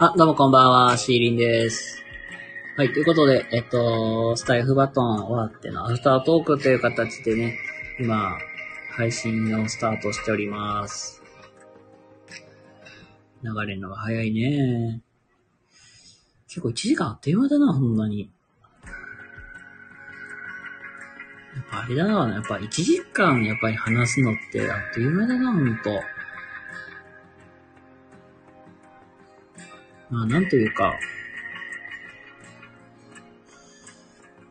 あ、どうもこんばんは、シーリンです。はい、ということで、スタイフバトン終わってのアフタートークという形でね、今、配信をスタートしております。流れるのが早いね。結構1時間あっという間だな、ほんまに。やっぱあれだな、やっぱ1時間やっぱり話すのってあっという間だな、ほんと。まあ、なんというか、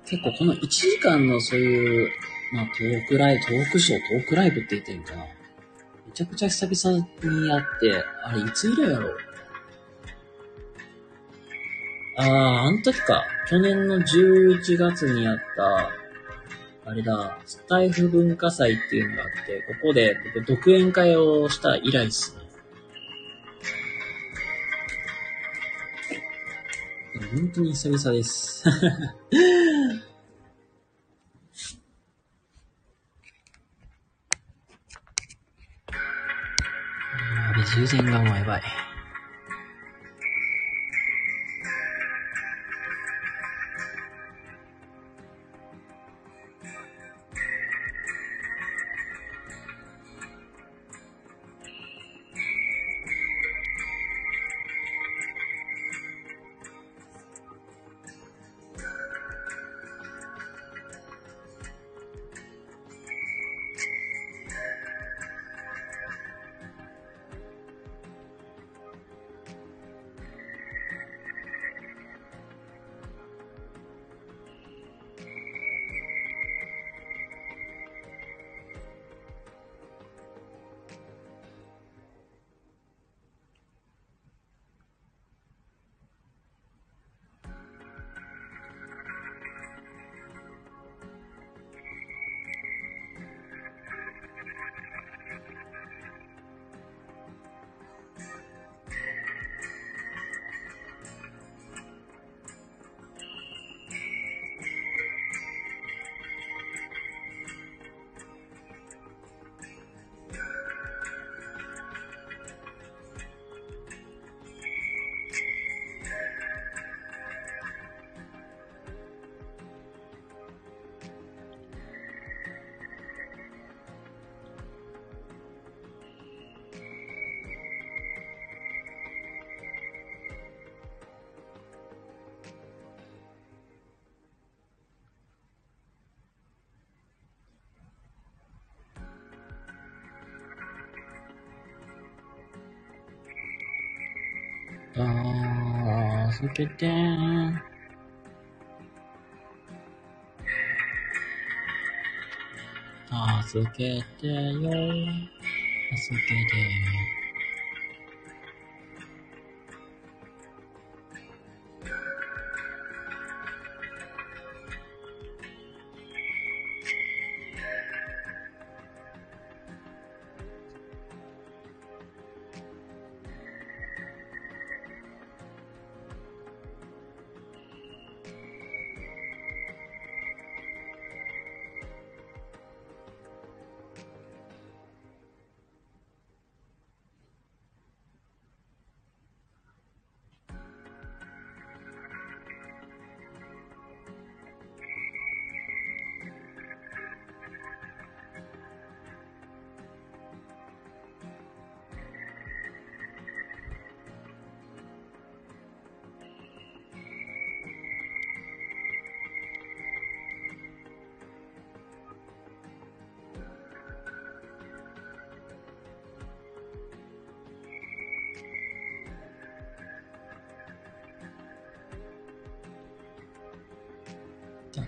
結構この1時間のそういう、まあ、トークライブって言ってんかな。めちゃくちゃ久々にやって、あれ、いつ以来やろう。あの時か。去年の11月にやった、あれだ、スタイフ文化祭っていうのがあって、ここで僕、独演会をした以来っすね。本当に久々ですやべ、充電がもうやばい。続けてー。続けてよ。続けて。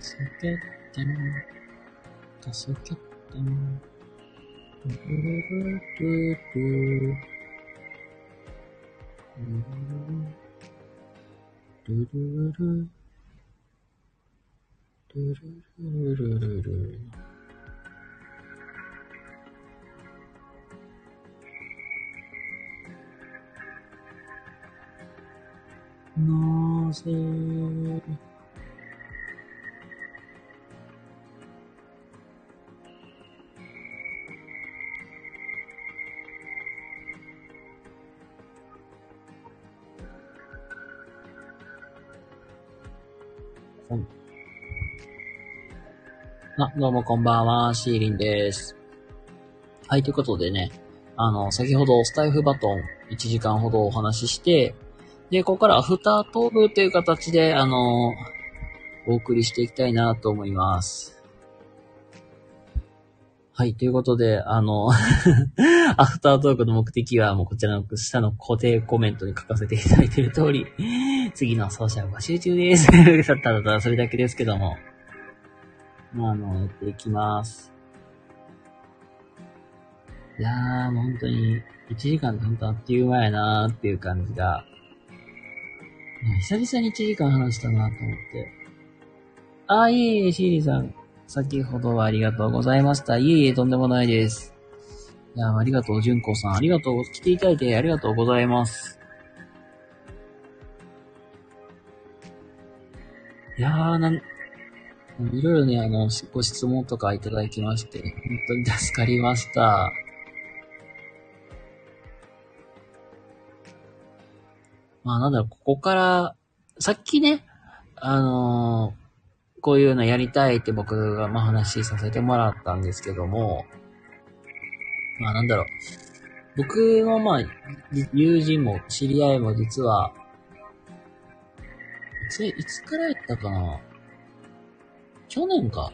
助けてもブルルルルルルルルルルルルルルルなぜあ、どうもこんばんは、シーリンです。はい、ということでね、先ほどスタイフバトン1時間ほどお話しして、で、ここからアフタートークという形で、お送りしていきたいなと思います。はい、ということで、アフタートークの目的は、もうこちらの下の固定コメントに書かせていただいている通り、次の奏者を募集中です。ただそれだけですけども、やっていきます。いやー、もう本当に、1時間って本当あっという間やなーっていう感じが、久々に1時間話したなと思って。あ、いえいえ、シーリーさん。先ほどはありがとうございました。いえいえ、とんでもないです。いや、ありがとう、純子さん。ありがとう、来ていただいてありがとうございます。いやー、いろいろね、ご質問とかいただきまして、本当に助かりました。まあ、ここから、さっきね、こういうのやりたいって僕が話させてもらったんですけども、僕の友人も知り合いも実は、いつくらいだったかな？去年か。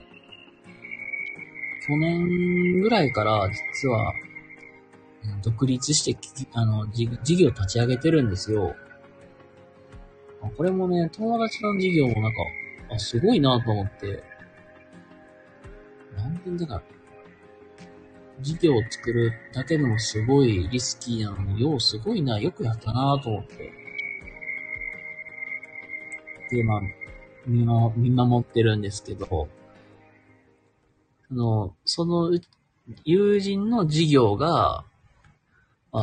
去年ぐらいから実は、独立して、事業立ち上げてるんですよ。これもね、友達の事業もすごいなと思って。事業を作るだけでもすごいリスキーなのに、すごいな、よくやったなと思って。で、見守ってるんですけど、その友人の事業が、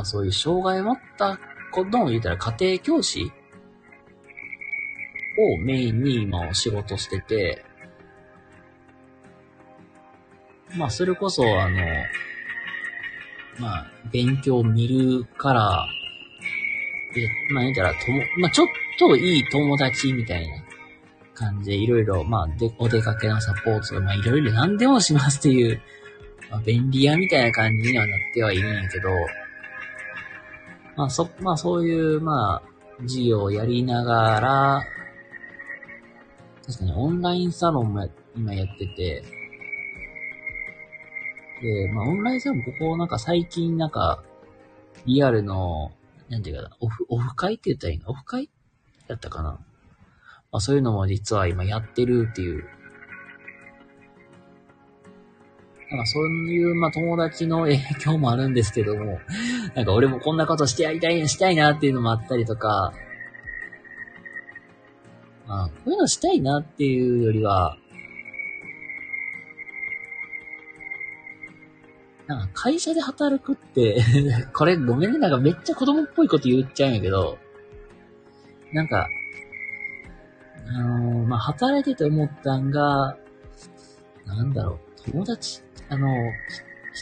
そういう障害を持った子の、言ったら家庭教師をメインに今お仕事してて、それこそ勉強を見るから、で、言ったらちょっといい友達みたいな感じで、いろいろ、お出かけのサポート、いろいろ何でもしますっていう、便利屋みたいな感じにはなってはいるんやけど、そういう、事業をやりながら、確かにオンラインサロンも今やってて、で、オンラインサロン、ここ最近リアルの、オフ会って言ったらいいの？オフ会だったかな？そういうのも実は今やってるっていう。そういう、友達の影響もあるんですけども、俺もこんなことしてやりたい、したいなっていうのもあったりとか、こういうのしたいなっていうよりは、会社で働くって、これごめんね、めっちゃ子供っぽいこと言っちゃうんやけど、働いてて思ったんが、友達、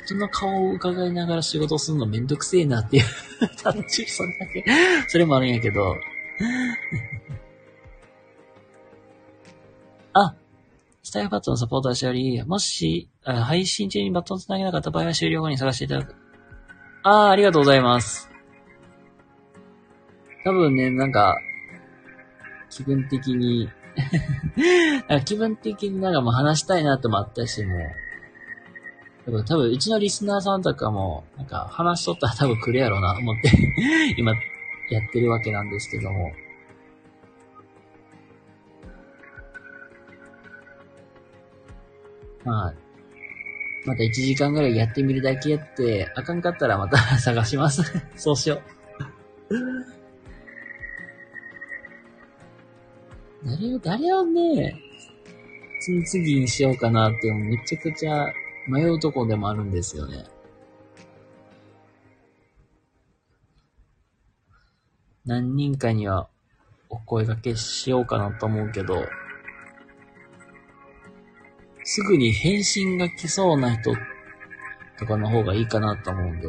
人の顔を伺いながら仕事するのめんどくせえなっていう、単純それだけ、それもあるんやけど。あ、スタイフバトンのサポーターしより、もし、配信中にバトンつなげなかった場合は終了後に探していただく。ありがとうございます。多分ね、気分的に、気分的に話したいなともあったしも、多分うちのリスナーさんとかも、話しとったら多分来るやろうなと思って、今やってるわけなんですけども。また1時間ぐらいやってみるだけやって、あかんかったらまた探します。そうしよう。誰をね、次にしようかなって、めちゃくちゃ迷うとこでもあるんですよね。何人かにはお声掛けしようかなと思うけど、すぐに返信が来そうな人とかの方がいいかなと思うんで、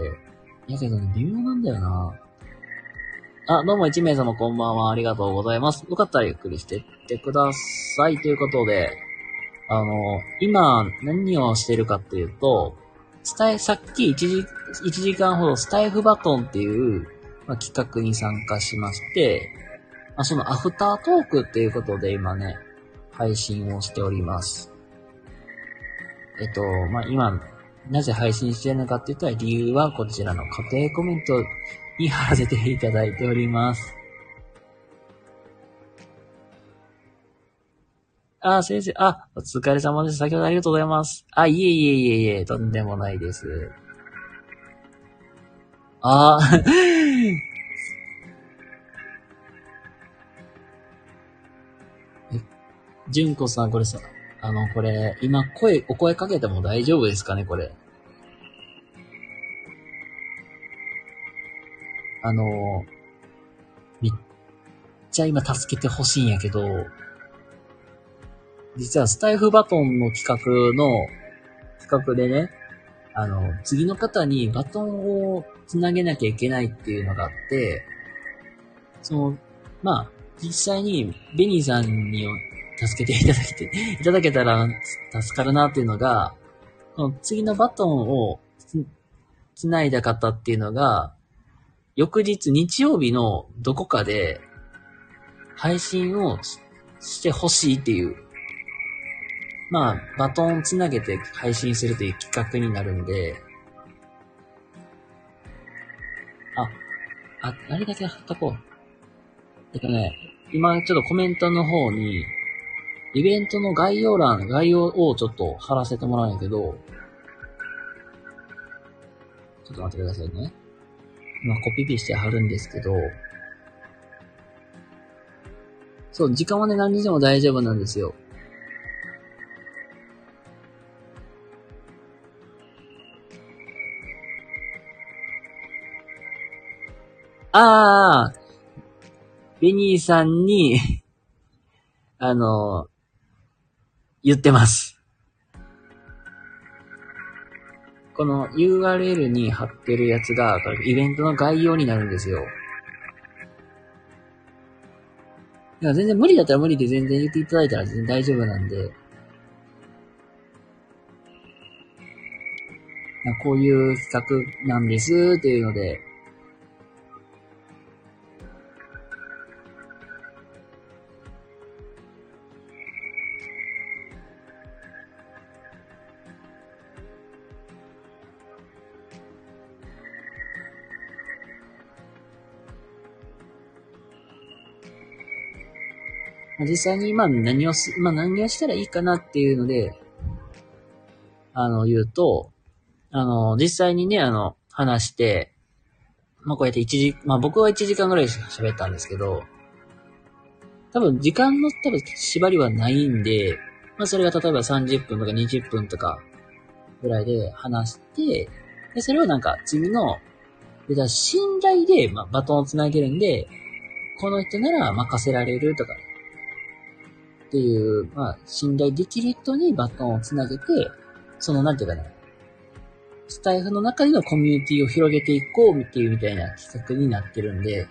やけどね、微妙なんだよな。あ、どうも1名様こんばんは。ありがとうございます。よかったらゆっくりしてってください。ということで、今何をしてるかっていうと、さっき1時間ほどスタイフバトンっていう、企画に参加しまして、そのアフタートークっていうことで今ね、配信をしております。今、なぜ配信してるのかって言ったら理由はこちらの家庭コメントに貼らせていただいております。あ、先生、あ、お疲れ様です。先ほどありがとうございます。あ、いえいえいえいえ、とんでもないです。あ純子さん、これさ、今、お声かけても大丈夫ですかね、これ。めっちゃ今助けてほしいんやけど、実はスタイフバトンの企画でね、次の方にバトンを繋げなきゃいけないっていうのがあって、実際にベニーさんに助けていただけたら助かるなっていうのが、この次のバトンを繋いだ方っていうのが、翌日日曜日のどこかで配信をしてほしいっていう、バトンつなげて配信するという企画になるんで、あれだけ貼っとこう。今ちょっとコメントの方に、イベントの概要をちょっと貼らせてもらうんやけど、ちょっと待ってくださいね。今コピペして貼るんですけど、そう、時間はね、何時でも大丈夫なんですよ。ああ、ベニーさんに、言ってます。この URL に貼ってるやつが、イベントの概要になるんですよ。いや、全然無理だったら無理で全然言っていただいたら全然大丈夫なんで。こういう企画なんですっていうので、実際に今何をしたらいいかなっていうので、言うと、実際にね、話して、こうやって僕は1時間ぐらい喋ったんですけど、多分縛りはないんで、それが例えば30分とか20分とかぐらいで話して、で、それを次の、信頼で、バトンをつなげるんで、この人なら任せられるとか、っていう、信頼できる人にバトンをつなげて、スタイフの中でのコミュニティを広げていこうっていうみたいな企画になってるんで、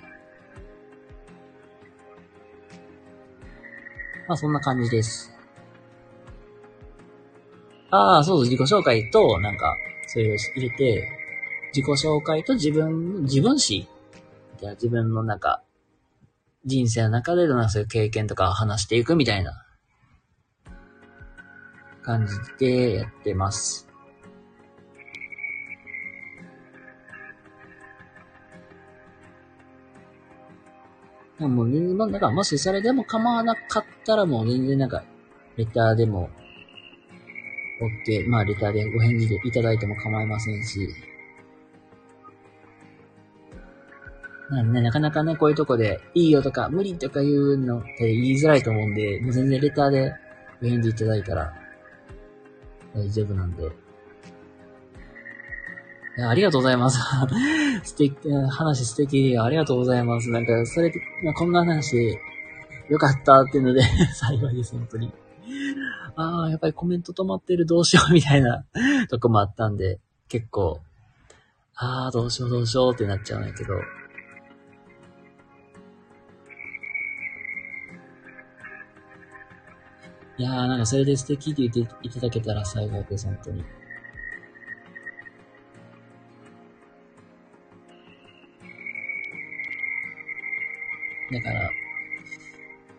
そんな感じです。ああ、そうそう、自己紹介と、それを入れて、自己紹介と自分史、自分の人生の中でそういう経験とか話していくみたいな感じでやってます。もう全然、もしそれでも構わなかったらもう全然レターでも追って、レターでご返事でいただいても構いませんし。なかなかね、こういうとこで、いいよとか、無理とか言うのって言いづらいと思うんで、もう全然レターでお返事いただいたら、大丈夫なんで。ありがとうございます。素敵。ありがとうございます。こんな話、よかったっていうので、幸いです、本当に。ああ、やっぱりコメント止まってる、どうしようみたいなとこもあったんで、結構、ああ、どうしようってなっちゃうんやけど。いやー、なんかそれで素敵って言っていただけたら幸いです、本当に。だから、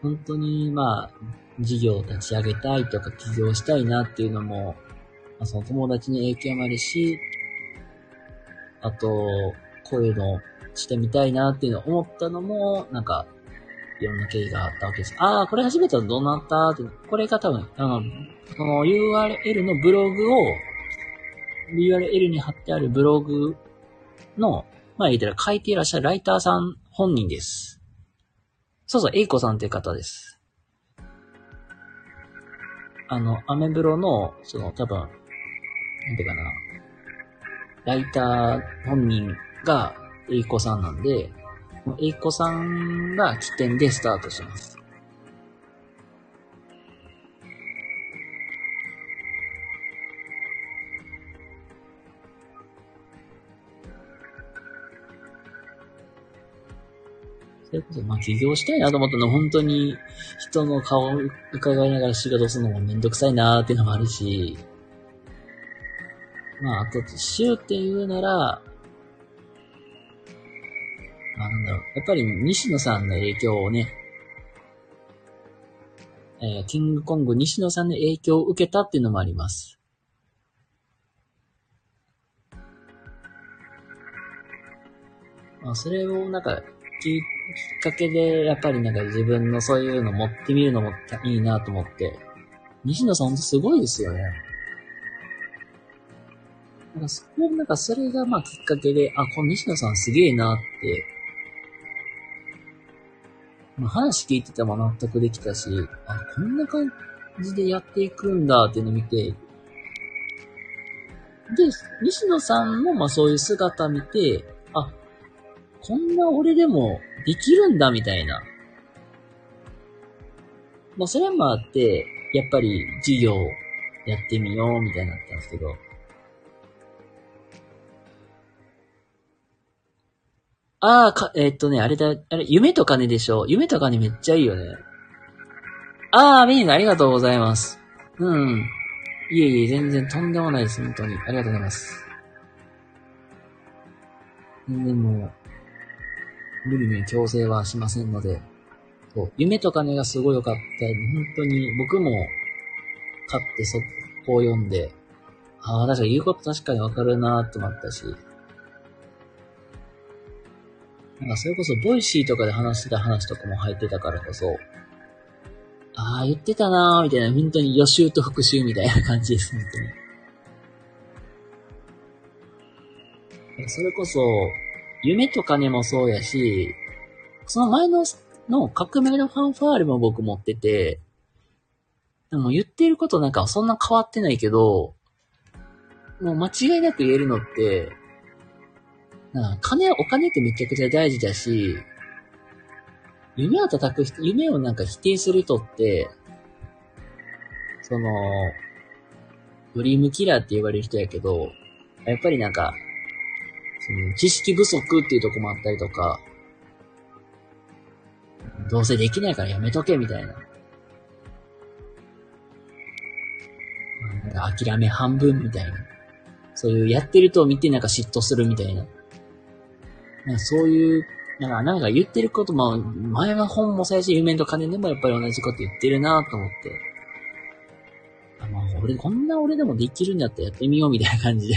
本当に、まあ、事業を立ち上げたいとか起業したいなっていうのも、まあ、その友達に影響もあるし、あと、こういうのをしてみたいなっていうのを思ったのも、なんか、いろんな経緯があったわけです。ああ、これ始めたらどうなったって、これが多分、この URL のブログを、URL に貼ってあるブログの、まあ言ったら書いていらっしゃるライターさん本人です。そうそう、エイコさんという方です。アメブロの、その多分、なんていうかな、ライター本人がエイコさんなんで、エイコさんが起点でスタートします。それこそ、まあ、起業したいなと思ったのは、本当に人の顔を伺いながら仕事するのもめんどくさいなーっていうのもあるし、まあ、あと、週っていうなら、やっぱり西野さんの影響をね、キングコング西野さんの影響を受けたっていうのもあります。まあ、それをなんかきっかけでやっぱりなんか自分のそういうの持ってみるのもいいなと思って、西野さん本当すごいですよね。なんかそこなんかそれがまあきっかけで、あ、この西野さんすげえなって。話聞いてても納得できたし、あ、こんな感じでやっていくんだっていうのを見て、で、西野さんもまあそういう姿見て、あ、こんな俺でもできるんだみたいな。まあそれもあって、やっぱり事業やってみようみたいになったんですけど、ああ、あれ、夢と金でしょ。夢と金めっちゃいいよね。ああ、みんなありがとうございます。うん。いえいえ、全然とんでもないです、本当に。ありがとうございます。全然もう、無理に強制はしませんので。そう、夢と金がすごい良かった。本当に、僕も、買ってそこを読んで、ああ、確かに言うこと確かにわかるなーって思ったし、なんかそれこそボイシーとかで話してた話とかも入ってたからこそ、ああ、言ってたなーみたいな、本当に予習と復習みたいな感じです、本当に。それこそ、夢と金もそうやし、その前の革命のファンファーレも僕持ってて、でも言ってることなんかそんな変わってないけど、もう間違いなく言えるのって、お金ってめちゃくちゃ大事だし、夢を叩く人、夢をなんか否定する人って、ドリームキラーって言われる人やけど、やっぱりなんか、知識不足っていうとこもあったりとか、どうせできないからやめとけみたいな。なんか諦め半分みたいな。そういうやってると見てなんか嫉妬するみたいな。なんかそういう、なんか言ってることも、前は本も最初夢と金でもやっぱり同じこと言ってるなと思って。こんな俺でもできるんだったらやってみようみたいな感じで。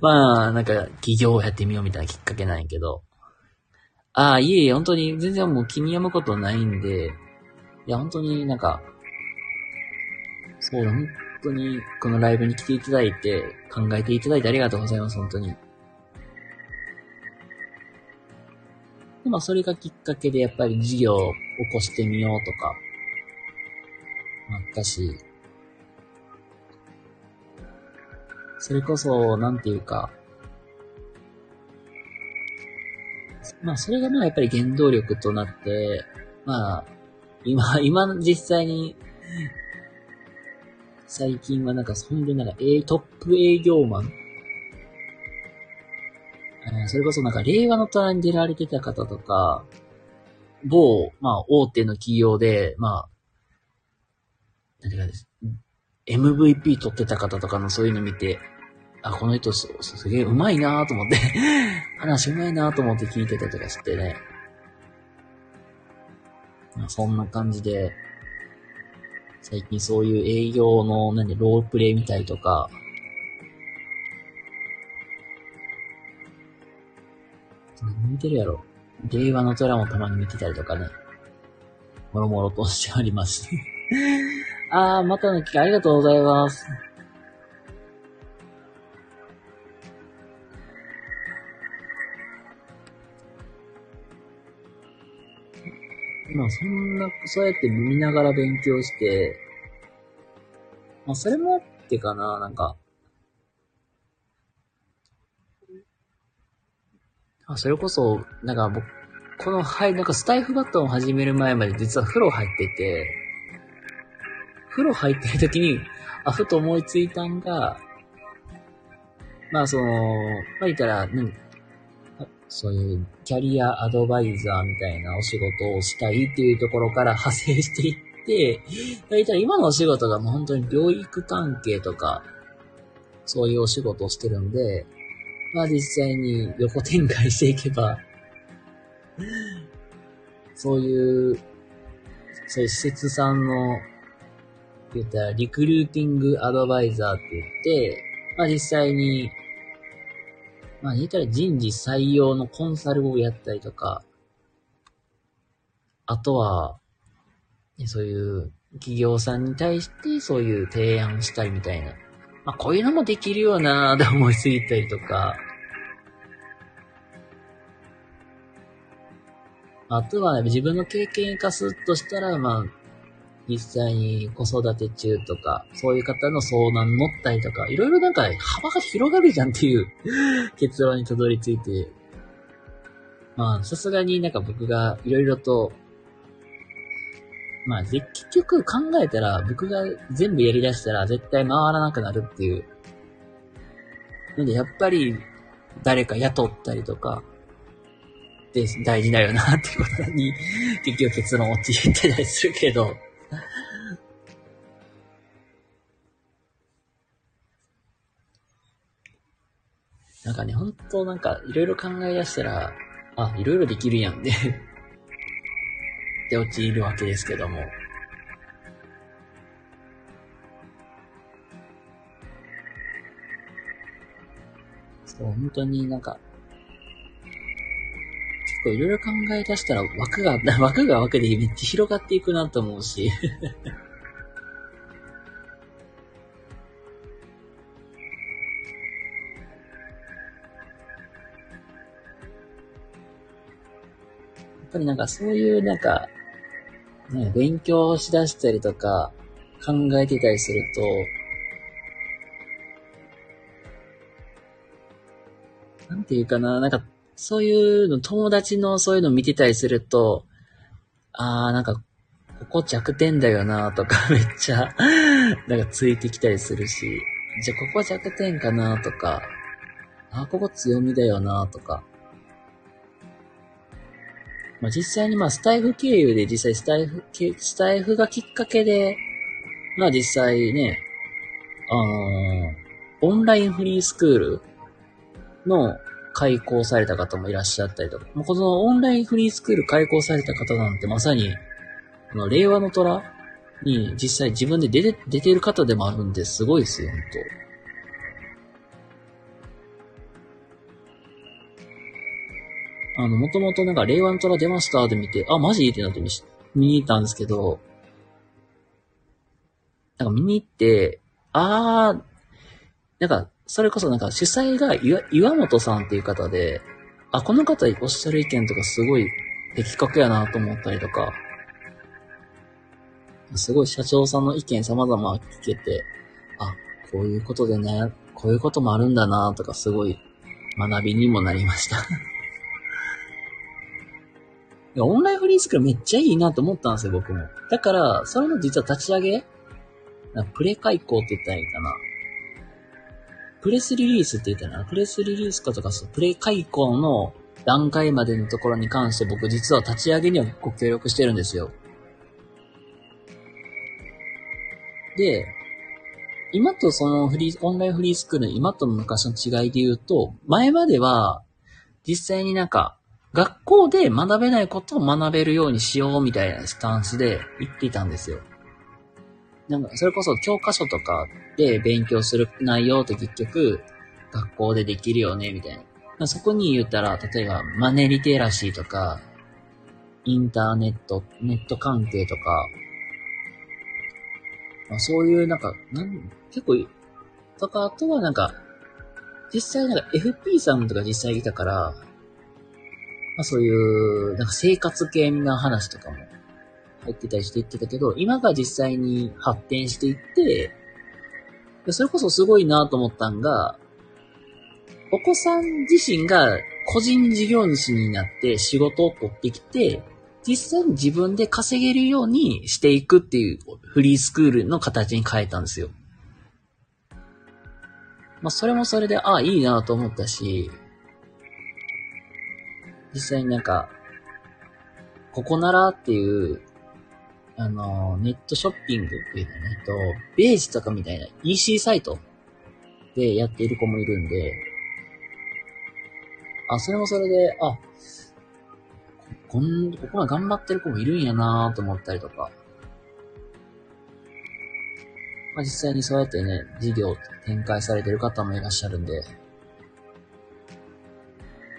まあ、なんか起業をやってみようみたいなきっかけなんやけど。ああ、いえいえ、本当に全然もう気に病むことないんで、いや本当になんか、そうだ、本当にこのライブに来ていただいて、考えていただいてありがとうございます、本当に。で、まあ、それがきっかけで、やっぱり事業を起こしてみようとか、あったし、それこそ、なんていうか、まあ、それがまあ、やっぱり原動力となって、まあ、今実際に、最近はなんか、本当になんか、トップ営業マン、それこそなんか令和の虎に出られてた方とか、某、まあ大手の企業で、まあ、何かです、MVP 取ってた方とかのそういうの見て、あ、この人すげえ上手いなぁと思って、話上手いなぁと思って聞いてたとかしてね。そんな感じで、最近そういう営業のロールプレイみたいとか、見てるやろ。令和の虎もたまに見てたりとかね。もろもろとしております。あー、またの機会ありがとうございます。まあそんな、そうやって見ながら勉強して、まあそれもあってかな、なんか。それこそ、なんか僕、この、はい、なんかスタイフバトンを始める前まで実は風呂入ってて、風呂入ってる時に、ふと思いついたんが、まあその、まあ言ったら、そういうキャリアアドバイザーみたいなお仕事をしたいっていうところから派生していって、だいたい今のお仕事がもう本当に療育関係とか、そういうお仕事をしてるんで、まあ実際に横展開していけば、そういう施設さんの、言ったらリクルーティングアドバイザーって言って、まあ実際に、まあ言ったら人事採用のコンサルをやったりとか、あとは、そういう企業さんに対してそういう提案をしたりみたいな。まあ、こういうのもできるよなぁと思いついたりとか。あとは、自分の経験を活かすとしたら、まあ、実際に子育て中とか、そういう方の相談に乗ったりとか、いろいろなんか幅が広がるじゃんっていう結論にたどり着いて。まあ、さすがになんか僕がいろいろと、まあ、結局考えたら、僕が全部やり出したら絶対回らなくなるっていう。なんで、やっぱり、誰か雇ったりとか、って大事だよな、ってことに、結局結論を陥ってたりするけど。なんかね、ほんとなんか、いろいろ考え出したら、いろいろできるやんね。って陥るわけですけども。そう、本当になんか、結構いろいろ考え出したら枠でめっちゃ広がっていくなと思うし。やっぱりなんかそういうなんか、ね、勉強しだしたりとか考えてたりすると、なんていうかな、なんかそういうの友達のそういうの見てたりすると、なんかここ弱点だよなとかめっちゃなんかついてきたりするし、じゃあここ弱点かなとか、ここ強みだよなとか。まあ、実際にまあスタイフ経由で実際スタイフがきっかけで、まあ実際ね、オンラインフリースクールの開講された方もいらっしゃったりとか、もうこのオンラインフリースクール開講された方なんてまさに、この令和の虎に実際自分で出てる方でもあるんですごいですよ、ほんと。もともとなんか、令和の虎出ましたって見て、マジってなって見に行ったんですけど、なんか見に行って、なんか、それこそなんか主催が岩本さんっていう方で、この方おっしゃる意見とかすごい的確やなと思ったりとか、すごい社長さんの意見様々聞けて、こういうことでね、こういうこともあるんだなとかすごい学びにもなりました。オンラインフリースクールめっちゃいいなと思ったんですよ、僕も。だから、それの実は立ち上げプレ開講って言ったらいいかな。プレスリリースって言ったらいいかな。プレスリリースかとか、プレ開講の段階までのところに関して僕実は立ち上げにはご協力してるんですよ。で、今とそのオンラインフリースクールの今との昔の違いで言うと、前までは実際になんか学校で学べないことを学べるようにしようみたいなスタンスで言っていたんですよ。なんかそれこそ教科書とかで勉強する内容って結局学校でできるよねみたいな。そこに言ったら例えばマネリテラシーとかインターネット、ネット関係とか、まあ、そういうなんか、結構、とか、あとはなんか、実際なんか FP さんとか実際いたから、まあそういう、なんか生活系な話とかも入ってたりして言ってたけど、今が実際に発展していって、それこそすごいなと思ったんが、お子さん自身が個人事業主になって仕事を取ってきて、実際に自分で稼げるようにしていくっていうフリースクールの形に変えたんですよ。まあそれもそれで、ああいいなと思ったし、実際になんか、ここならっていう、ネットショッピングっていうのね、ベースとかみたいな EC サイトでやっている子もいるんで、あ、それもそれで、あ、ここは頑張ってる子もいるんやなぁと思ったりとか。まあ、実際にそうやってね、事業展開されてる方もいらっしゃるんで。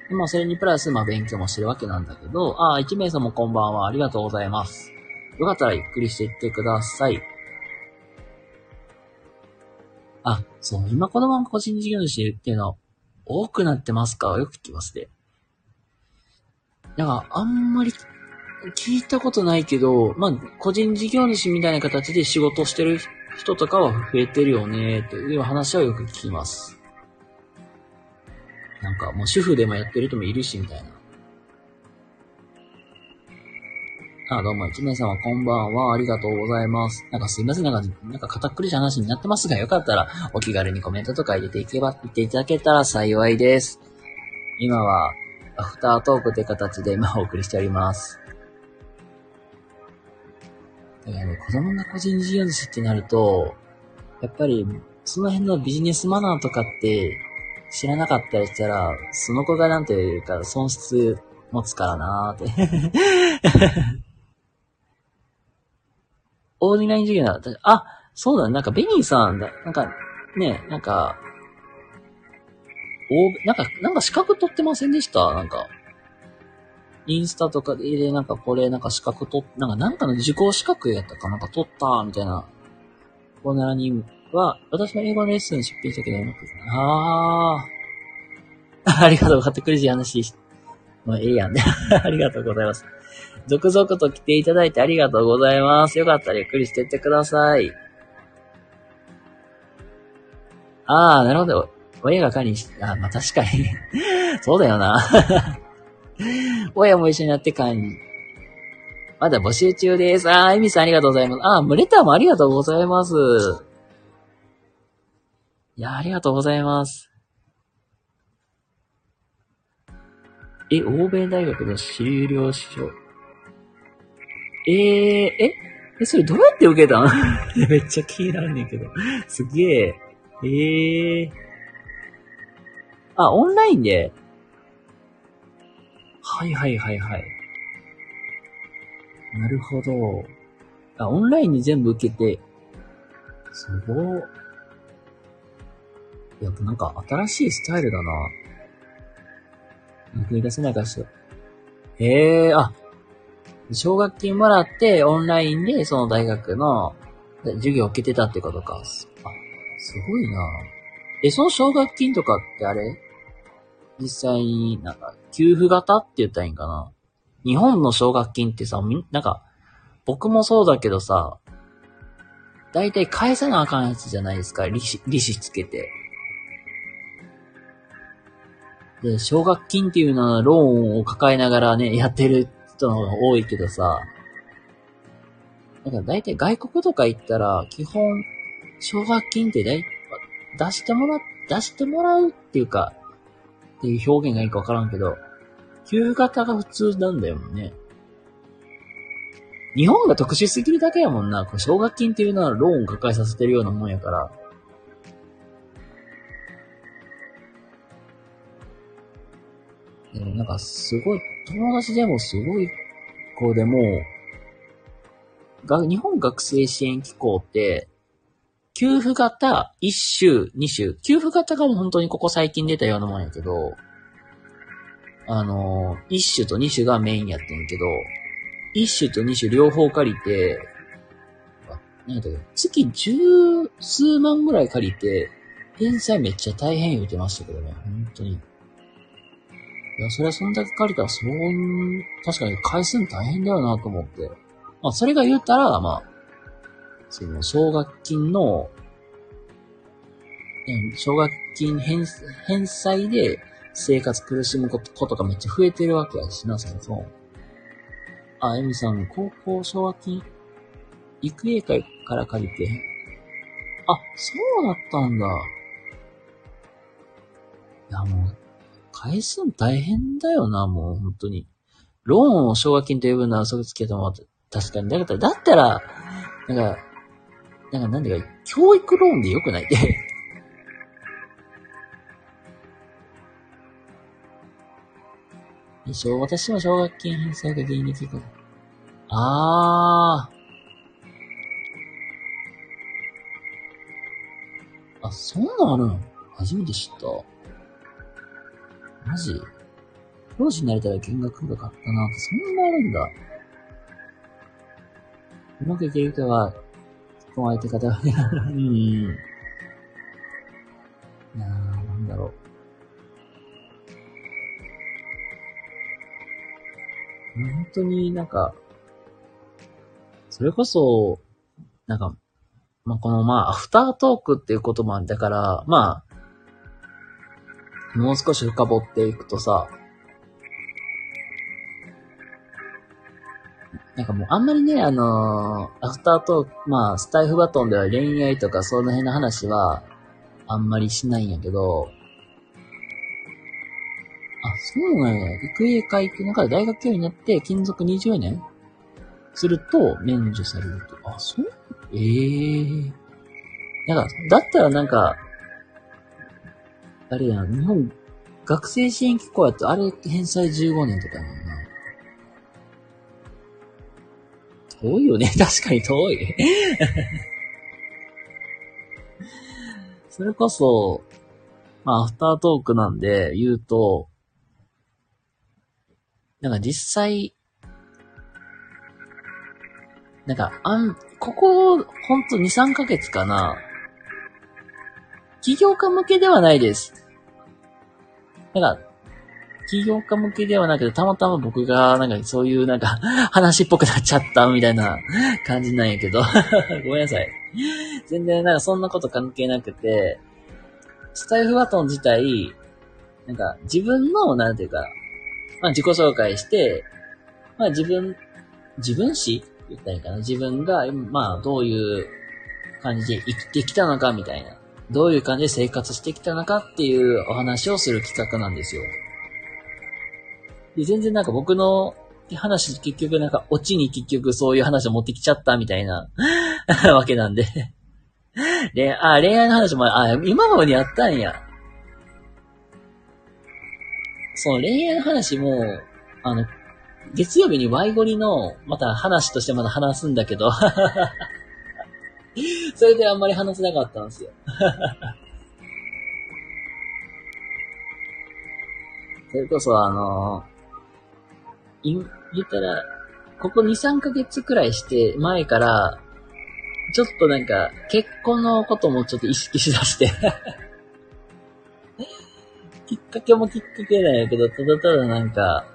まあ、それにプラス、まあ、勉強もしてるわけなんだけど、ああ、一名さんもこんばんは。ありがとうございます。よかったらゆっくりしていってください。あ、そう、今子供の個人事業主っていうの多くなってますか？よく聞きますね。なんか、あんまり聞いたことないけど、まあ、個人事業主みたいな形で仕事してる人とかは増えてるよね、という話はよく聞きます。なんか、もう主婦でもやってる人もいるし、みたいな。あ、どうも、一名さんはこんばんは、ありがとうございます。なんかすいません、なんか堅苦しい話になってますが、よかったらお気軽にコメントとか入れていただけたら幸いです。今は、アフタートークという形で今お送りしております。だからね、子供が個人事業主ってなると、やっぱりその辺のビジネスマナーとかって知らなかったりしたら、その子がなんていうか損失持つからなーって。オンライン授業だった。あ、そうだね、なんかベニーさんだ、なんかね、なんか、なんか資格取ってませんでした？なんか、インスタとかで、なんかこれ、なんか資格なんかの受講資格やったかなんか取った、みたいな。この7人は、私の英語のレッスン出品したけど、うまくですね。あー。ありがとう、買ってくれる話。もうええやんね。ありがとうございます。続々と来ていただいてありがとうございます。よかったらゆっくりしてってください。あー、なるほど。親が管理して、あ、まあ、確かに。そうだよな。親も一緒になって管理。まだ募集中です。あ、エミさんありがとうございます。あ、ムレターもありがとうございます。いや、ありがとうございます。え、欧米大学の修了試験。それどうやって受けたの？めっちゃ気になるんだけど。すげえ。あ、オンラインで。はいはいはいはい。なるほど。あ、オンラインに全部受けて。すごい。やっぱなんか新しいスタイルだな。抜け出せないからしよう。あ。奨学金もらってオンラインでその大学の授業を受けてたってことか。あ、すごいな。その奨学金とかってあれ？実際になんか、給付型って言ったらいいんかな。日本の奨学金ってさ、なんか、僕もそうだけどさ、だいたい返さなあかんやつじゃないですか、利子つけて。で、奨学金っていうのはローンを抱えながらね、やってる人の方が多いけどさ、なんかだいたい外国とか行ったら、基本、奨学金って出してもらうっていうか、っていう表現がいいかわからんけど、給付型が普通なんだよね。日本が特殊すぎるだけやもんな。奨学金っていうのはローンを抱えさせてるようなもんやから。でもなんかすごい、友達でもすごい子でも、日本学生支援機構って、給付型1週、2週。給付型がもう本当にここ最近出たようなもんやけど、1週と2週がメインやってんけど、1種と2種両方借りて、なんだっけ、月十数万ぐらい借りて、返済めっちゃ大変言うてましたけどね、本当に。いや、それはそんだけ借りたら、確かに返すの大変だよなと思って。まあ、それが言ったら、まあ、奨学金の、奨学金返済で生活苦しむことがめっちゃ増えてるわけやしな、そもそも。あ、エミさん、高校奨学金、育英会から借りて。あ、そうだったんだ。いや、もう、返すの大変だよな、もう、本当に。ローンを奨学金と呼ぶのは嘘つけども、確かに。だったら、なんだか、教育ローンでよくないって。私は奨学金返済が原因で聞く。あー。あ、そんなんあるの？初めて知った。マジ？教師になれたら見学が買ったなって、そんなあるんだ。うまくいける人は、この相手方がね、なんだろう。本当になんか、それこそ、なんか、まあ、このま、アフタートークっていうこともあったから、まあ、もう少し深掘っていくとさ、なんかもうあんまりね、アフタートーク、まあ、スタイフバトンでは恋愛とかその辺の話は、あんまりしないんやけど、あ、そうなんや。育英会っていうのが大学教員になって勤続20年すると免除されると。あ、そう？なんか、だったらなんか、あれやん、日本学生支援機構やとあれ返済15年とかやもんな。遠いよね。確かに遠い。それこそ、まあ、アフタートークなんで言うと、なんか実際、なんか、ほんと2、3ヶ月かな。起業家向けではないです。なんか、起業家向けではなくて、たまたま僕が、なんかそういうなんか、話っぽくなっちゃったみたいな感じなんやけど。ごめんなさい。全然なんかそんなこと関係なくて、スタイフバトン自体、なんか自分の、なんていうか、まあ、自己紹介して、まあ、自分史言ったらいいかな。自分が、まあ、どういう感じで生きてきたのかみたいな。どういう感じで生活してきたのかっていうお話をする企画なんですよ。で、全然なんか僕の話、結局なんか、オチに結局そういう話を持ってきちゃったみたいなわけなんで。恋愛の話も、今までやったんや。その恋愛の話も、月曜日にワイゴリの、また話としてまた話すんだけど、それであんまり話せなかったんですよ。それこそ言ったら、ここ2、3ヶ月くらいして前から、ちょっとなんか、結婚のこともちょっと意識しだして。きっかけもきっかけなんやけど、ただただなんか、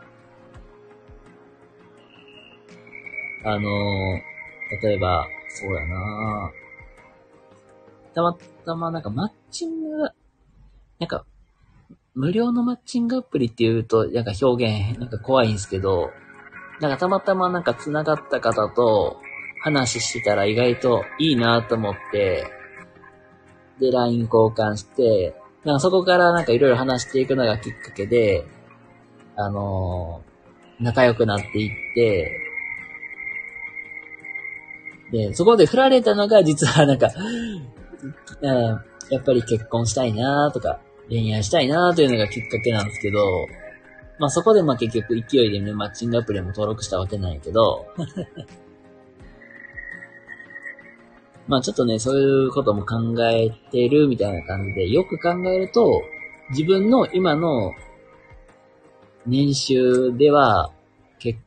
例えば、そうやなぁ。たまたまなんかマッチング、なんか、無料のマッチングアプリって言うと、なんか表現、なんか怖いんすけど、なんかたまたまなんか繋がった方と話してたら意外といいなぁと思って、で、LINE 交換して、なんかそこからなんかいろいろ話していくのがきっかけで、仲良くなっていって、で、そこで振られたのが、実はなんか、やっぱり結婚したいなーとか、恋愛したいなーというのがきっかけなんですけど、まあそこでまあ結局勢いでね、マッチングアプリも登録したわけなんやけど、まあちょっとね、そういうことも考えてるみたいな感じで、よく考えると、自分の今の年収では、結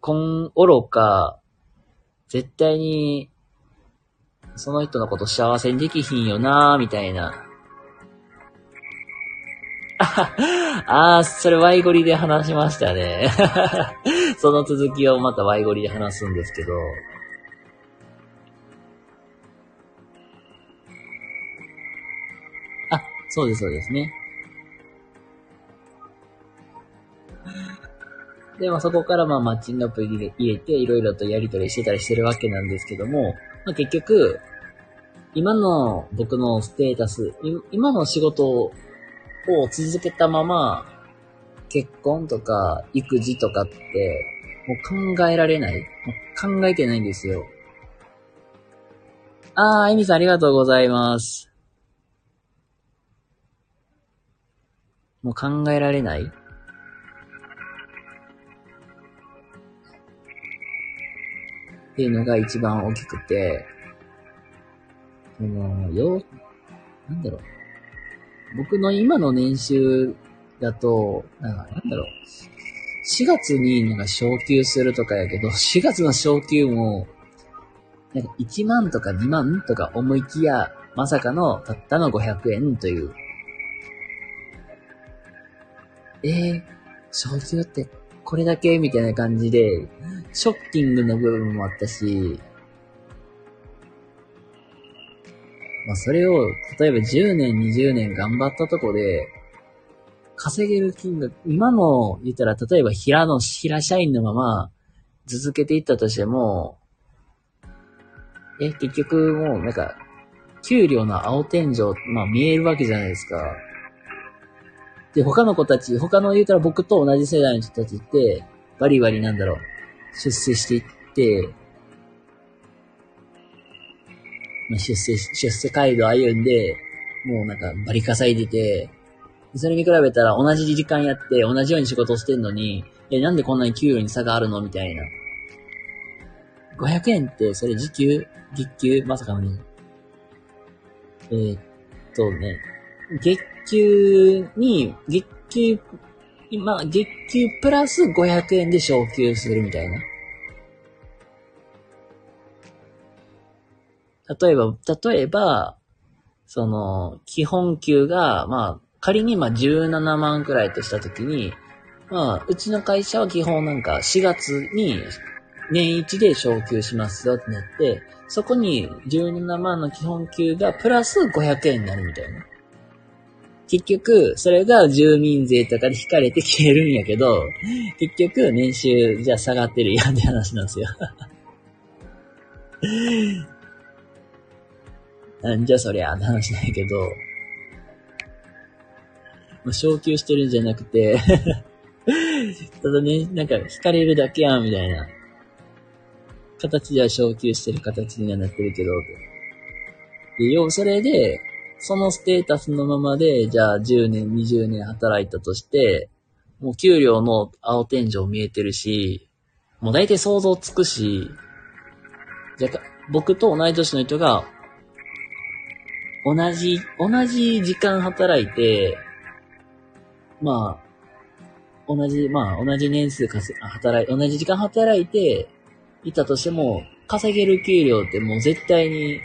婚愚か、絶対に、その人のこと幸せにできひんよなーみたいな。それワイゴリで話しましたね。その続きをまたワイゴリで話すんですけど。あ、そうです、そうですね。で、まあそこからまあマッチングアプリ入れていろいろとやり取りしてたりしてるわけなんですけども、まあ結局、今の僕のステータス、今の仕事を続けたまま、結婚とか育児とかって、もう考えられない？考えてないんですよ。あゆみさんありがとうございます。もう考えられない？っていうのが一番大きくて、なんだろう。僕の今の年収だと、4月に昇給するとかやけど、4月の昇給も、1万とか2万とか思いきや、まさかのたったの500円という。昇給ってこれだけみたいな感じで、ショッキングな部分もあったし、まあそれを、例えば10年、20年頑張ったとこで、稼げる金額、今の言ったら、例えば平社員のまま続けていったとしても、結局もう給料の青天井、まあ見えるわけじゃないですか。で、他の言ったら僕と同じ世代の人たちって、バリバリ出世していって、出世街道歩んで、もうバリ稼いでて、それに比べたら同じ時間やって、同じように仕事してんのに、なんでこんなに給料に差があるのみたいな。500円って、それ月給まさかのね。月給プラス500円で昇給するみたいな。例えば、基本給が、仮に17万くらいとしたときに、うちの会社は基本4月に年一で昇給しますよってなって、そこに17万の基本給がプラス500円になるみたいな。結局、それが住民税とかで引かれて消えるんやけど、結局、年収じゃ下がってるやんって話なんですよ。なんじゃそりゃって話なんやけど、昇給してるんじゃなくて、ただね、引かれるだけやんみたいな、形では昇給してる形にはなってるけど、で、それで、そのステータスのままで、じゃあ10年、20年働いたとして、もう給料の青天井見えてるし、もう大体想像つくし、じゃあ僕と同い年の人が、同じ時間働いて、同じ時間働いていたとしても、稼げる給料ってもう絶対に、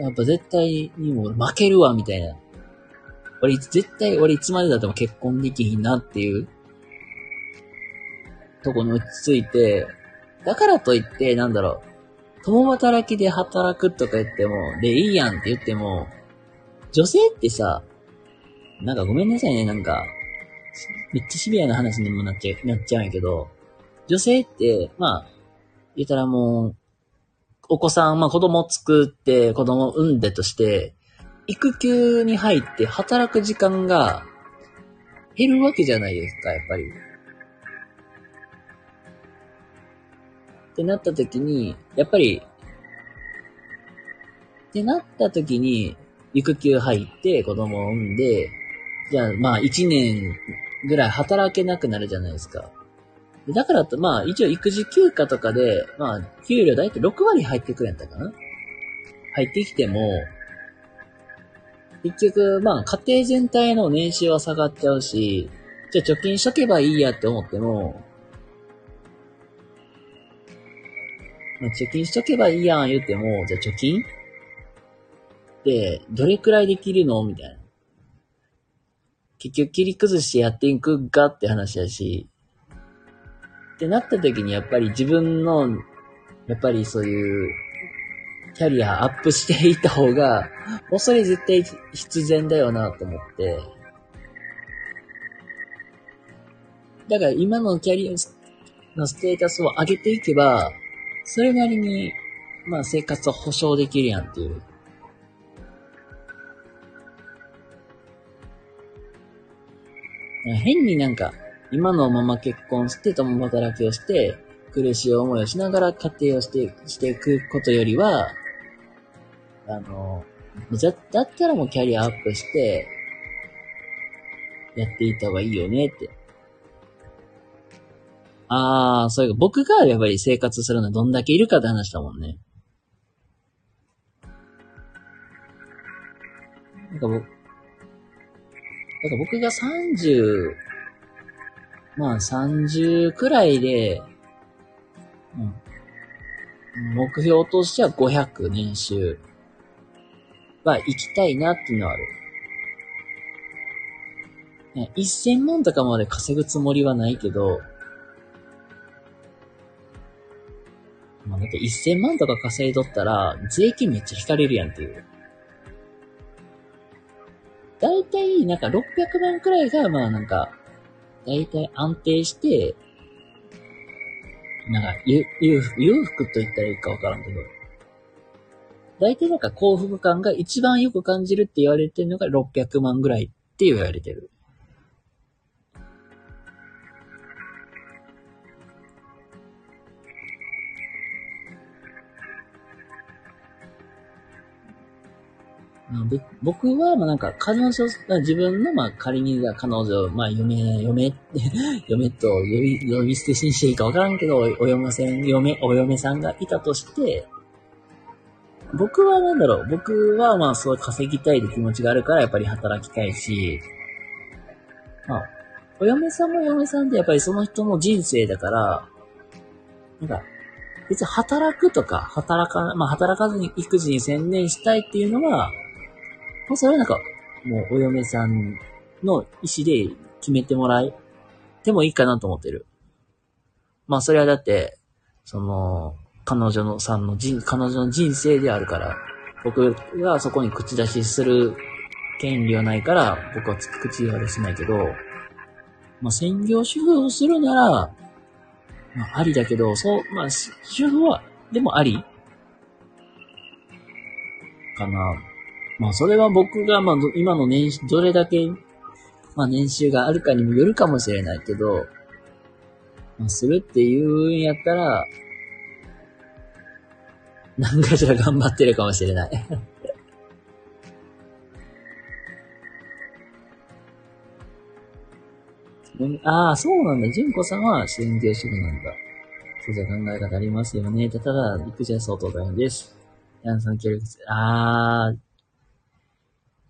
やっぱ絶対にもう負けるわ、みたいな。俺いつまでだっても結婚できひんなっていう、とこに落ち着いて、だからといって、共働きで働くとか言っても、で、いいやんって言っても、女性ってさ、ごめんなさいね、めっちゃシビアな話にもなっちゃうんやけど、女性って、言ったらもう、お子さん、子供を作って、子供を産んでとして、育休に入って働く時間が減るわけじゃないですか、やっぱり。ってなった時に、やっぱり、ってなった時に、育休入って子供を産んで、じゃあまあ1年ぐらい働けなくなるじゃないですか。だからとまあ一応育児休暇とかで、まあ給料だいたい6割入ってくるんやったかな。入ってきても、結局まあ家庭全体の年収は下がっちゃうし、じゃあ貯金しとけばいいやって思っても、まあ、貯金しとけばいいやん言っても、じゃあ貯金で、どれくらいできるのみたいな。結局切り崩してやっていくんかって話やし。ってなった時にやっぱり自分の、やっぱりそういう、キャリアアップしていった方が、もうそれ絶対必然だよなと思って。だから今のキャリアのステータスを上げていけば、それなりに、まあ生活を保障できるやんっていう。変になんか、今のまま結婚して共働きをして、苦しい思いをしながら家庭をしていくことよりは、だったらもうキャリアアップして、やっていった方がいいよねって。あー、そういう、僕がやっぱり生活するのはどんだけいるかって話だもんね。なんか僕が30くらいで、目標としては500年収は行きたいなっていうのはある。1000万とかまで稼ぐつもりはないけど、まあ、だって1000万とか稼いどったら、税金めっちゃ引かれるやんっていう。だいたいなんか600万くらいがまあなんか、だいたい安定して、なんか裕福と言ったらいいかわからんけど、だいたいなんか幸福感が一番よく感じるって言われてるのが600万ぐらいって言われてる。僕は、ま、なんか、彼女、自分の、ま、仮に、彼女、ま、嫁と呼び捨てしていいかわからんけど、お嫁さんがいたとして、僕はなんだろう、僕は、ま、そう稼ぎたいって気持ちがあるから、やっぱり働きたいし、ま、お嫁さんも嫁さんで、やっぱりその人の人生だから、なんか、別に働くとか、働かずに育児に専念したいっていうのは、もうそれはなんか、もうお嫁さんの意思で決めてもらってもいいかなと思ってる。まあそれはだって、彼女の人生であるから、僕がそこに口出しする権利はないから、僕は口出ししないけど、まあ専業主婦をするなら、まあありだけど、主婦は、でもありかな。まあそれは僕がまあ今の年収、どれだけ、まあ年収があるかにもよるかもしれないけど、まあ、するっていうんやったら、何かしら頑張ってるかもしれない。ああ、そうなんだ。純子さんは専業主婦なんだ。そうじゃ考え方ありますよね。ただ、育児は相当大変です。ヤンさん協力する。ああ、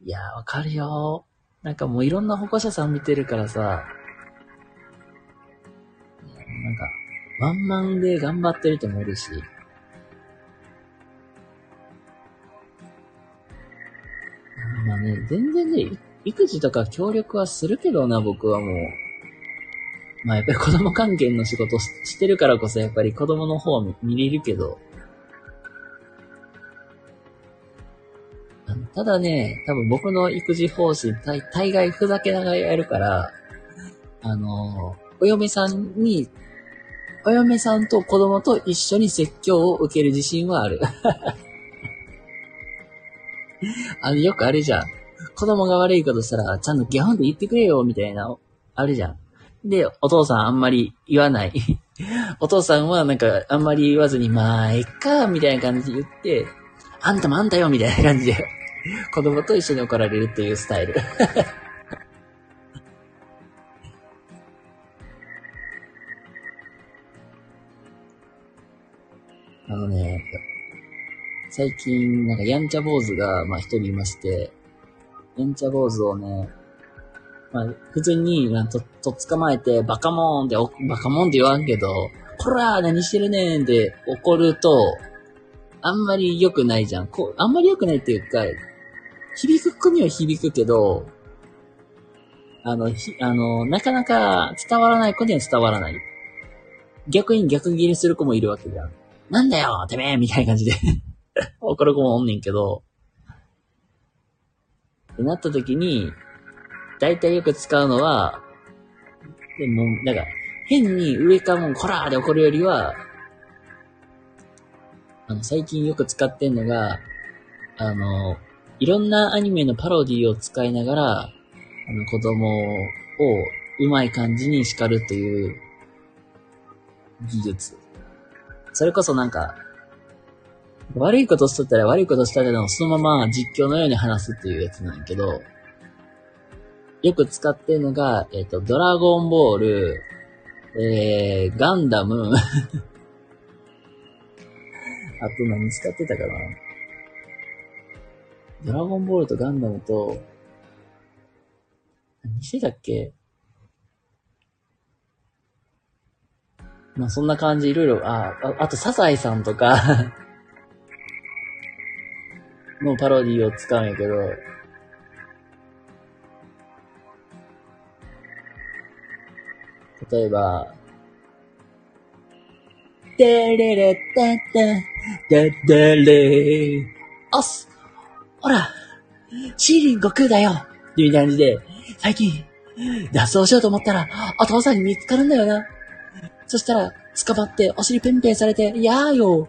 いやーわかるよー。なんかもういろんな保護者さん見てるからさ、なんかワンマンで頑張ってる人もいるし、まあね、全然ね、育児とか協力はするけどな、僕はもう。まあやっぱり子供関係の仕事してるからこそ、やっぱり子供の方は見れるけど、ただね、多分僕の育児方針、大概ふざけながらやるから、お嫁さんと子供と一緒に説教を受ける自信はある。よくあれじゃん。子供が悪いことしたら、ちゃんとギャフンって言ってくれよ、みたいな、あれじゃん。で、お父さんあんまり言わない。お父さんはなんかあんまり言わずに、まあいっか、みたいな感じで言って、あんたもあんたよ、みたいな感じで、子供と一緒に怒られるっていうスタイル。あのね、最近なんかやんちゃ坊主がまあ一人いまして、やんちゃ坊主をね、まあ普通に捕まえてバカモンってバカモンって言わんけど、こら何してるねんって怒るとあんまり良くないじゃん。あんまり良くないっていうか、響くには響くけど、なかなか伝わらない子には伝わらない。逆に逆ギレする子もいるわけじゃん。なんだよてめえみたいな感じで怒る子もおんねんけど、ってなった時に、だいたいよく使うのは、でもなんか変に上からもうこらーで怒るよりは、最近よく使ってんのが、いろんなアニメのパロディを使いながら、子供をうまい感じに叱るという技術。それこそなんか、悪いことしとったら悪いことしたけども、そのまま実況のように話すっていうやつなんやけど、よく使ってるのが、ドラゴンボール、ガンダム、あと何使ってたかな？ドラゴンボールとガンダムと、何してたっけ？まあそんな感じいろいろ、あとサザエさんとか、のパロディを使うんやけど、例えば、デレレテテデデレーオスほらシーリン悟空だよっていう感じで、最近脱走しようと思ったらお父さんに見つかるんだよな。そしたら捕まってお尻ペンペンされて、いやーよ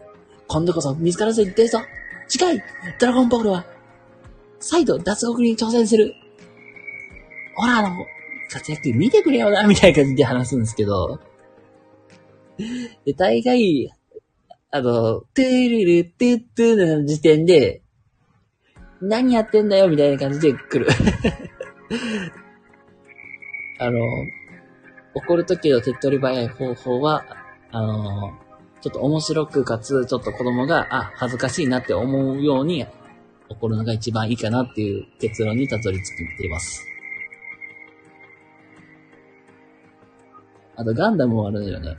今度こそ見つからずに出るぞ。次回ドラゴンボールは再度脱獄に挑戦する。ほら活躍見てくれよなみたいな感じで話すんですけど、で、大概、トゥルルトゥトゥの時点で、何やってんだよみたいな感じで来る。怒るときの手っ取り早い方法は、ちょっと面白くかつ、ちょっと子供が、恥ずかしいなって思うように、怒るのが一番いいかなっていう結論にたどり着いています。あと、ガンダムもあるんだよね。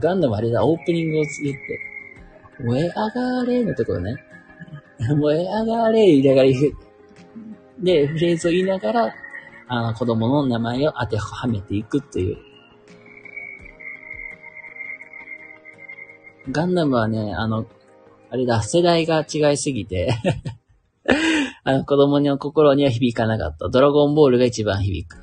ガンダムあれだ、オープニングを言って、燃え上がれのところね。燃え上がれ言いながら言う。で、フレーズを言いながら、子供の名前を当てはめていくっていう。ガンダムはね、あれだ、世代が違いすぎて、子供の心には響かなかった。ドラゴンボールが一番響く。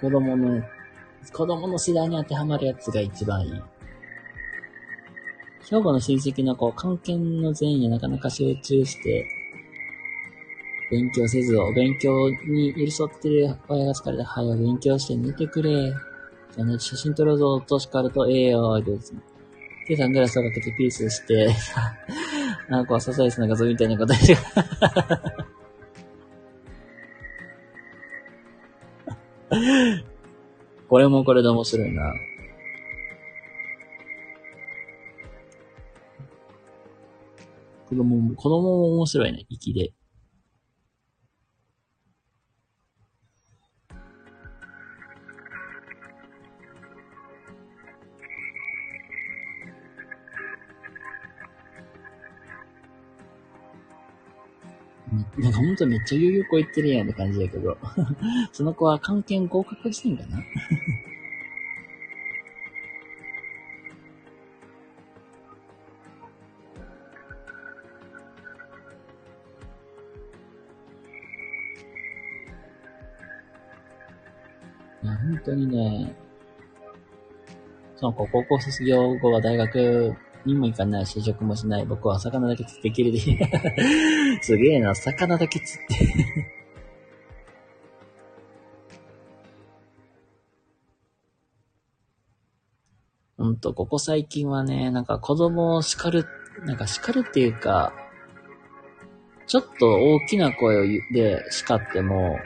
子供の世代に当てはまるやつが一番いい。兵庫の親戚の子、関係の前夜なかなか集中して、勉強せずお勉強に寄り添ってる親が疲れた。早く勉強して寝てくれ。じゃあね、写真撮るぞ、と叱ると、ですね。で、サングラスをかけてピースして、なんかサザエさんの画像みたいなことで。これもこれで面白いな。子供も面白いね、粋で。なんかほんとめっちゃ悠々こいってるやんって感じだけど。その子は漢検合格してんかな。ほんとにね、その子高校卒業後は大学にも行かないし、試食もしない。僕は魚だけ釣ってきりですげえな、魚だけ釣ってほんと、ここ最近はね、なんか子供を叱る、なんか叱るっていうか、ちょっと大きな声で叱っても、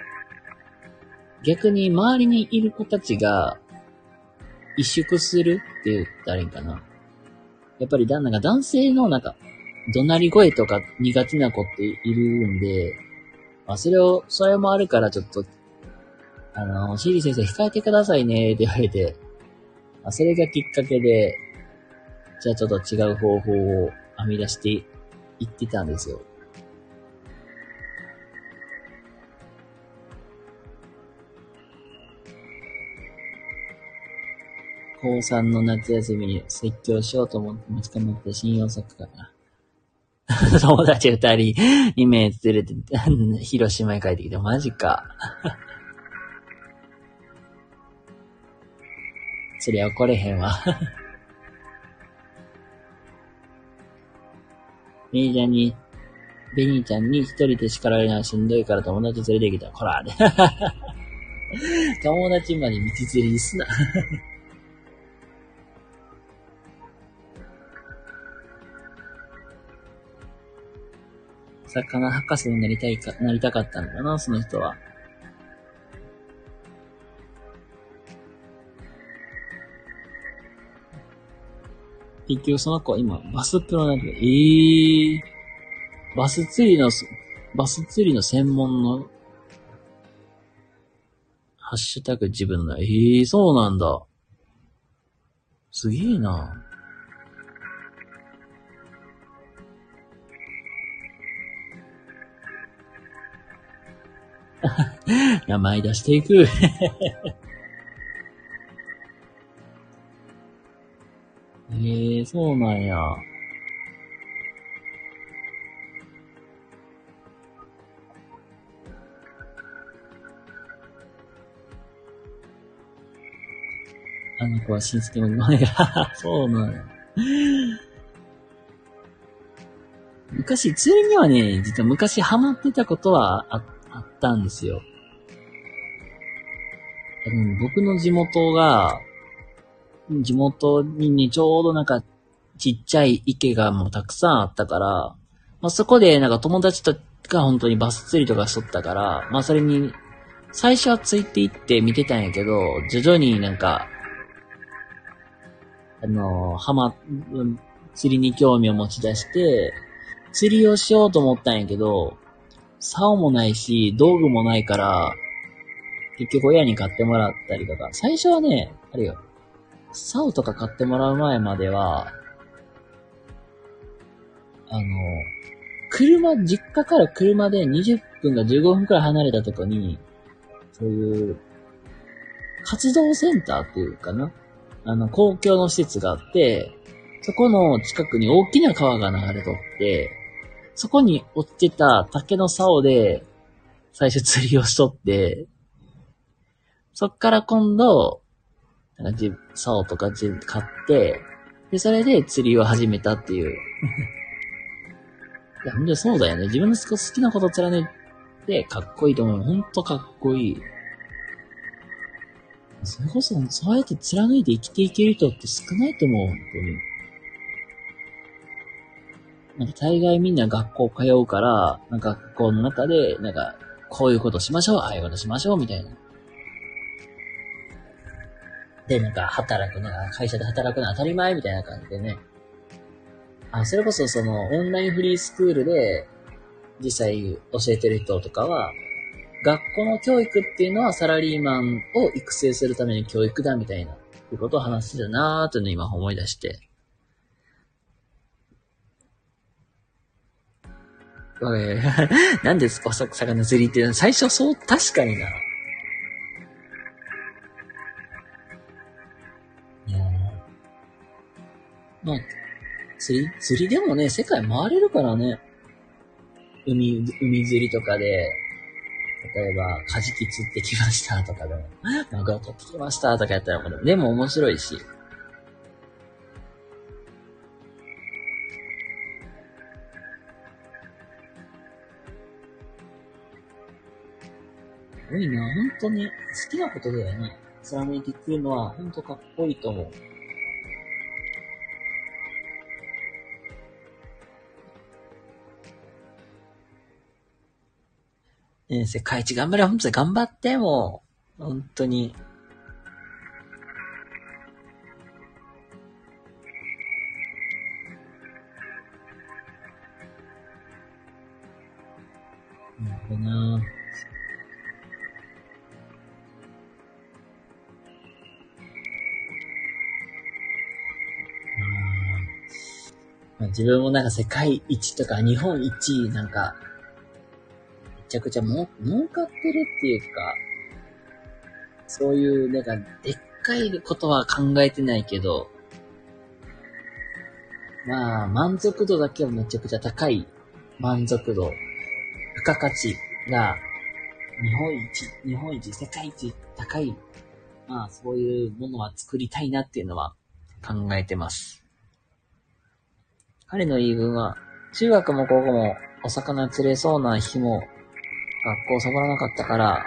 逆に周りにいる子たちが、萎縮するって言ったらいいかな。やっぱりなんか男性のなんか、怒鳴り声とか苦手な子っているんで、まあそれもあるからちょっと、シーリー先生控えてくださいねって言われて、まあ、それがきっかけで、じゃあちょっと違う方法を編み出していってたんですよ。高3の夏休みに説教しようと思って持ち込みって新大阪から友達2名連れて広島へ帰ってきて、マジかそりゃ怒れへんわベニーちゃんに一人で叱られるのはしんどいから友達連れてきた。こら友達まで道連れすな魚博士になりたかったのかな、その人は。結局その子は今、バスプロなんだけど、バス釣りの専門の、ハッシュタグ自分の、そうなんだ。すげえな。名前出していく。そうなんや。あの子は親戚もいないから、そうなんや。昔、釣りにはね、実は昔ハマってたことはあったんですよ。僕の地元にね、ちょうどなんかちっちゃい池がもうたくさんあったから、まあ、そこでなんか友達とか本当にバス釣りとかしとったから、まあそれに最初はついていって見てたんやけど、徐々になんか、釣りに興味を持ち出して、釣りをしようと思ったんやけど、竿もないし、道具もないから、結局親に買ってもらったりとか、最初はね、あれよ、竿とか買ってもらう前までは、実家から車で20分か15分くらい離れたとこに、そういう、活動センターっていうかな、公共の施設があって、そこの近くに大きな川が流れとって、そこに落ちてた竹の竿で最初釣りをしとって、そっから今度、竿とか買って、で、それで釣りを始めたっていう。いや、ほんとそうだよね。自分の好きなこと釣らねってかっこいいと思う。ほんとかっこいい。それこそ、そうやって貫いて生きていける人って少ないと思う、本当に。なんか大概みんな学校通うから、なんか学校の中で、なんか、こういうことしましょう、ああいうことしましょう、みたいな。で、なんかなんか会社で働くのは当たり前、みたいな感じでね。それこそオンラインフリースクールで、実際教えてる人とかは、学校の教育っていうのはサラリーマンを育成するための教育だ、みたいな、いうことを話してたなーというのを今思い出して。何ですか魚釣りって最初そう、確かにな。まあ、釣りでもね、世界回れるからね。海釣りとかで、例えば、カジキ釣ってきましたとかでも、マグロ取ってきましたとかやったら、でも面白いし。ごいね、本当に好きなことだよね。貫いていくのは本当かっこいいと思う。世界一頑張れ、本当に頑張って、もう。本当に。なるほどなぁ。まあ、自分もなんか世界一とか日本一なんか、めちゃくちゃ儲かってるっていうか、そういうなんかでっかいことは考えてないけど、まあ満足度だけはめちゃくちゃ高い満足度、付加価値が日本一、世界一高い、まあそういうものは作りたいなっていうのは考えてます。彼の言い分は、中学も高校もお魚釣れそうな日も学校サボらなかったから、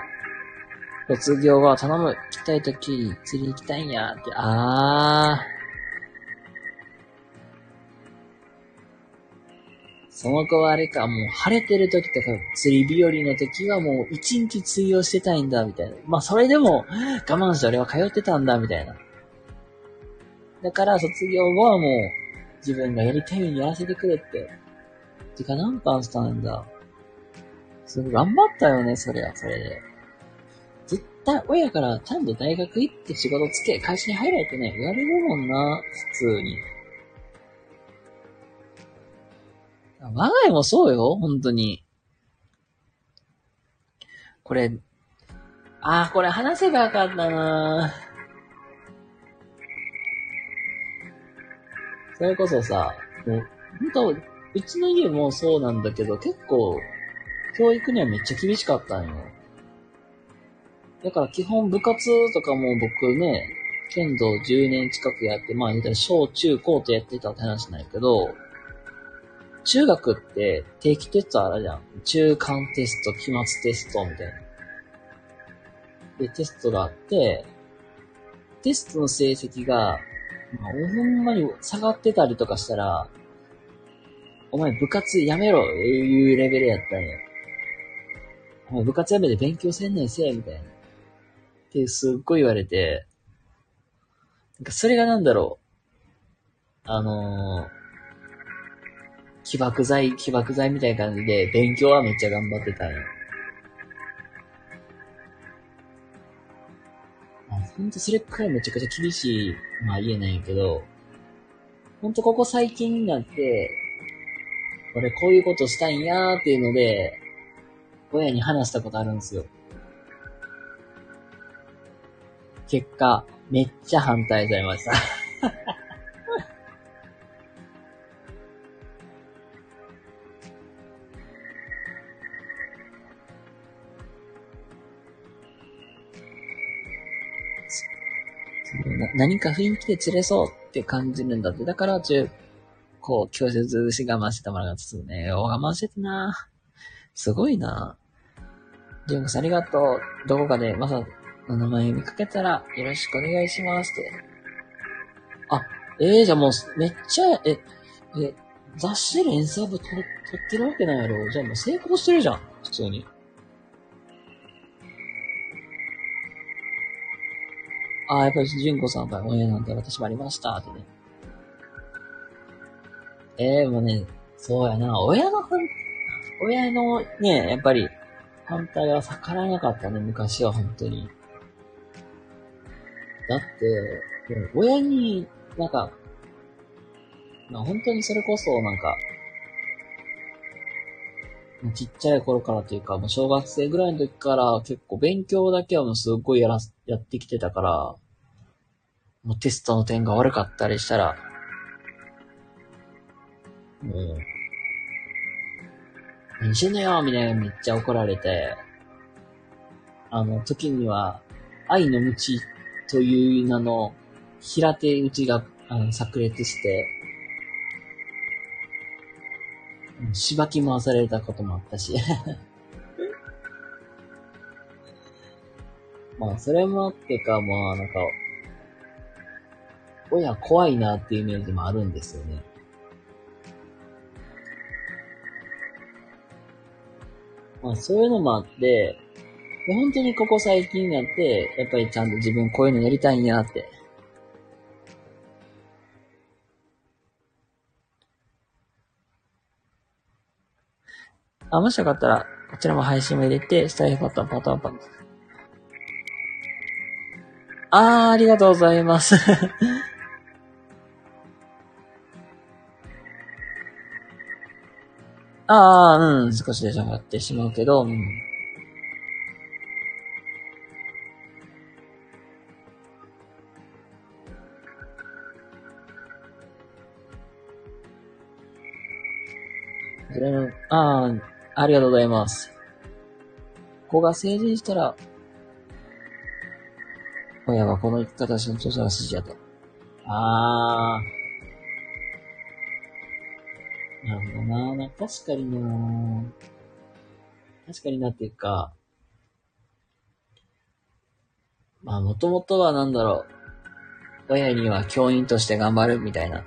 卒業後は頼む、来たいとき、釣り行きたいんや、って、その子はあれか、もう晴れてるときとか、釣り日和のときはもう一日釣りをしてたいんだ、みたいな。まあそれでも、我慢して俺は通ってたんだ、みたいな。だから卒業後はもう、自分がやりたいようにやらせてくれって。てか何パンしたんだ。すごい頑張ったよね、それはそれで。絶対親からちゃんと大学行って仕事つけ、会社に入られてね、やれるもんな、普通に。我が家もそうよ、本当に。これ話せばよかったな。それこそさ、もう、ほんと、うちの家もそうなんだけど、結構、教育にはめっちゃ厳しかったんよ。だから基本部活とかも僕ね、剣道10年近くやって、まあ言うたら小中高とやってたって話なんやけど、中学って定期テストあるじゃん。中間テスト、期末テストみたいな。で、テストがあって、テストの成績が、まあ、ほんまに下がってたりとかしたら、お前部活やめろっていうレベルやったんや。もう部活やめて勉強せんねんせえ、みたいな。ってすっごい言われて、なんかそれがなんだろう。起爆剤みたいな感じで、勉強はめっちゃ頑張ってたんや。ほんとそれくらいめちゃくちゃ厳しい、まあ言えないんやけど、ほんとここ最近になって、俺こういうことしたいんやーっていうので、親に話したことあるんですよ。結果、めっちゃ反対されました何か雰囲気で釣れそうって感じるんだって。だから強制し我慢してたものがつつね、我慢してたなすごいな。ジュンコさんありがとう。どこかでマサの名前見かけたらよろしくお願いしますって。じゃあもうめっちゃ、雑誌で演奏部撮ってるわけないやろ。じゃあもう成功してるじゃん、普通に。やっぱりジュンコさんから応援なんて私もありましたってね。もうね、そうやな、親のね、やっぱり、反対は逆らえなかったね、昔は本当に。だって、親に、なんか、まあ、本当にそれこそ、なんか、ちっちゃい頃からというか、もう小学生ぐらいの時から結構勉強だけはもうすごいやってきてたから、もうテストの点が悪かったりしたら、もう、何してんのよみたいなめっちゃ怒られて、時には、愛の道という名の平手打ちが、炸裂して、しばき回されたこともあったしまあ、それもあってか、まあ、なんか、親怖いなっていうイメージもあるんですよね。まあ、そういうのもあって、本当にここ最近になって、やっぱりちゃんと自分こういうのやりたいんやって。あ、もしよかったら、こちらも配信も入れて、スタイフパターンパターンパターン。ありがとうございます。少しで下がってしまうけど、うん。ありがとうございます。子が成人したら、親はこの生き方しの著者が筋やと。なるほどな。確かにな。確かになっていうか、まあもともとは親には教員として頑張るみたいな。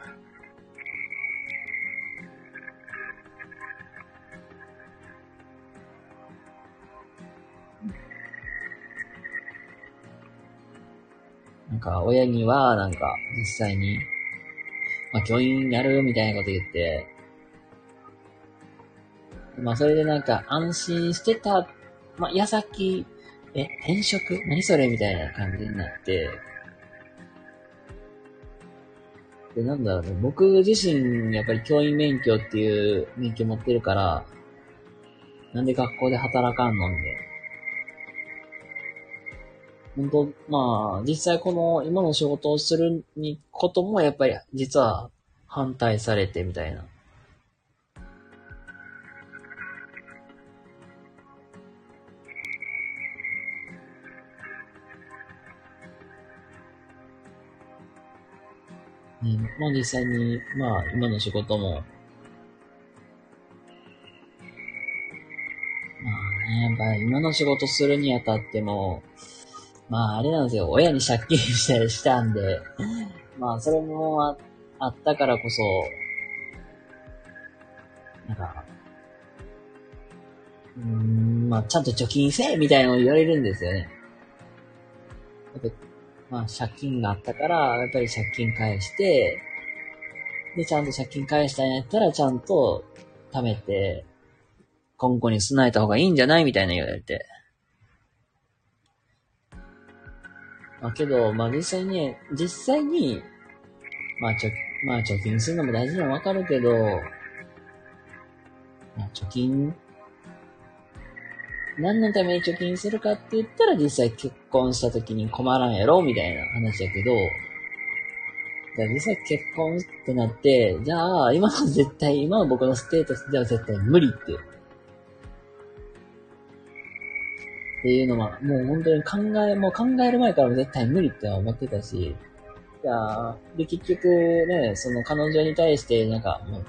親には実際に、まあ教員になるみたいなこと言って、まあそれで安心してた、まあ矢先、転職？何それみたいな感じになって、で僕自身やっぱり教員免許っていう免許持ってるから、なんで学校で働かんのみたいな。本当、まあ、実際この今の仕事をすることもやっぱり実は反対されてみたいな。まあ実際に、まあ今の仕事も、やっぱり今の仕事するにあたっても、まああれなんですよ、親に借金したりしたんで、まあそれもあったからこそ、まあちゃんと貯金せえみたいなのを言われるんですよね。まあ借金があったから、やっぱり借金返して、でちゃんと借金返したんやったらちゃんと貯めて、今後に備えた方がいいんじゃないみたいな言われて。まあけど、まあ実際に、まあ貯金するのも大事なのはわかるけど、まあ貯金、何のために貯金するかって言ったら実際結婚した時に困らんやろみたいな話やけど、実際結婚ってなって、じゃあ今の僕のステータスでは絶対無理っていうのは、もう本当に考える前から絶対無理って思ってたし、いやで、結局ね、その彼女に対してもう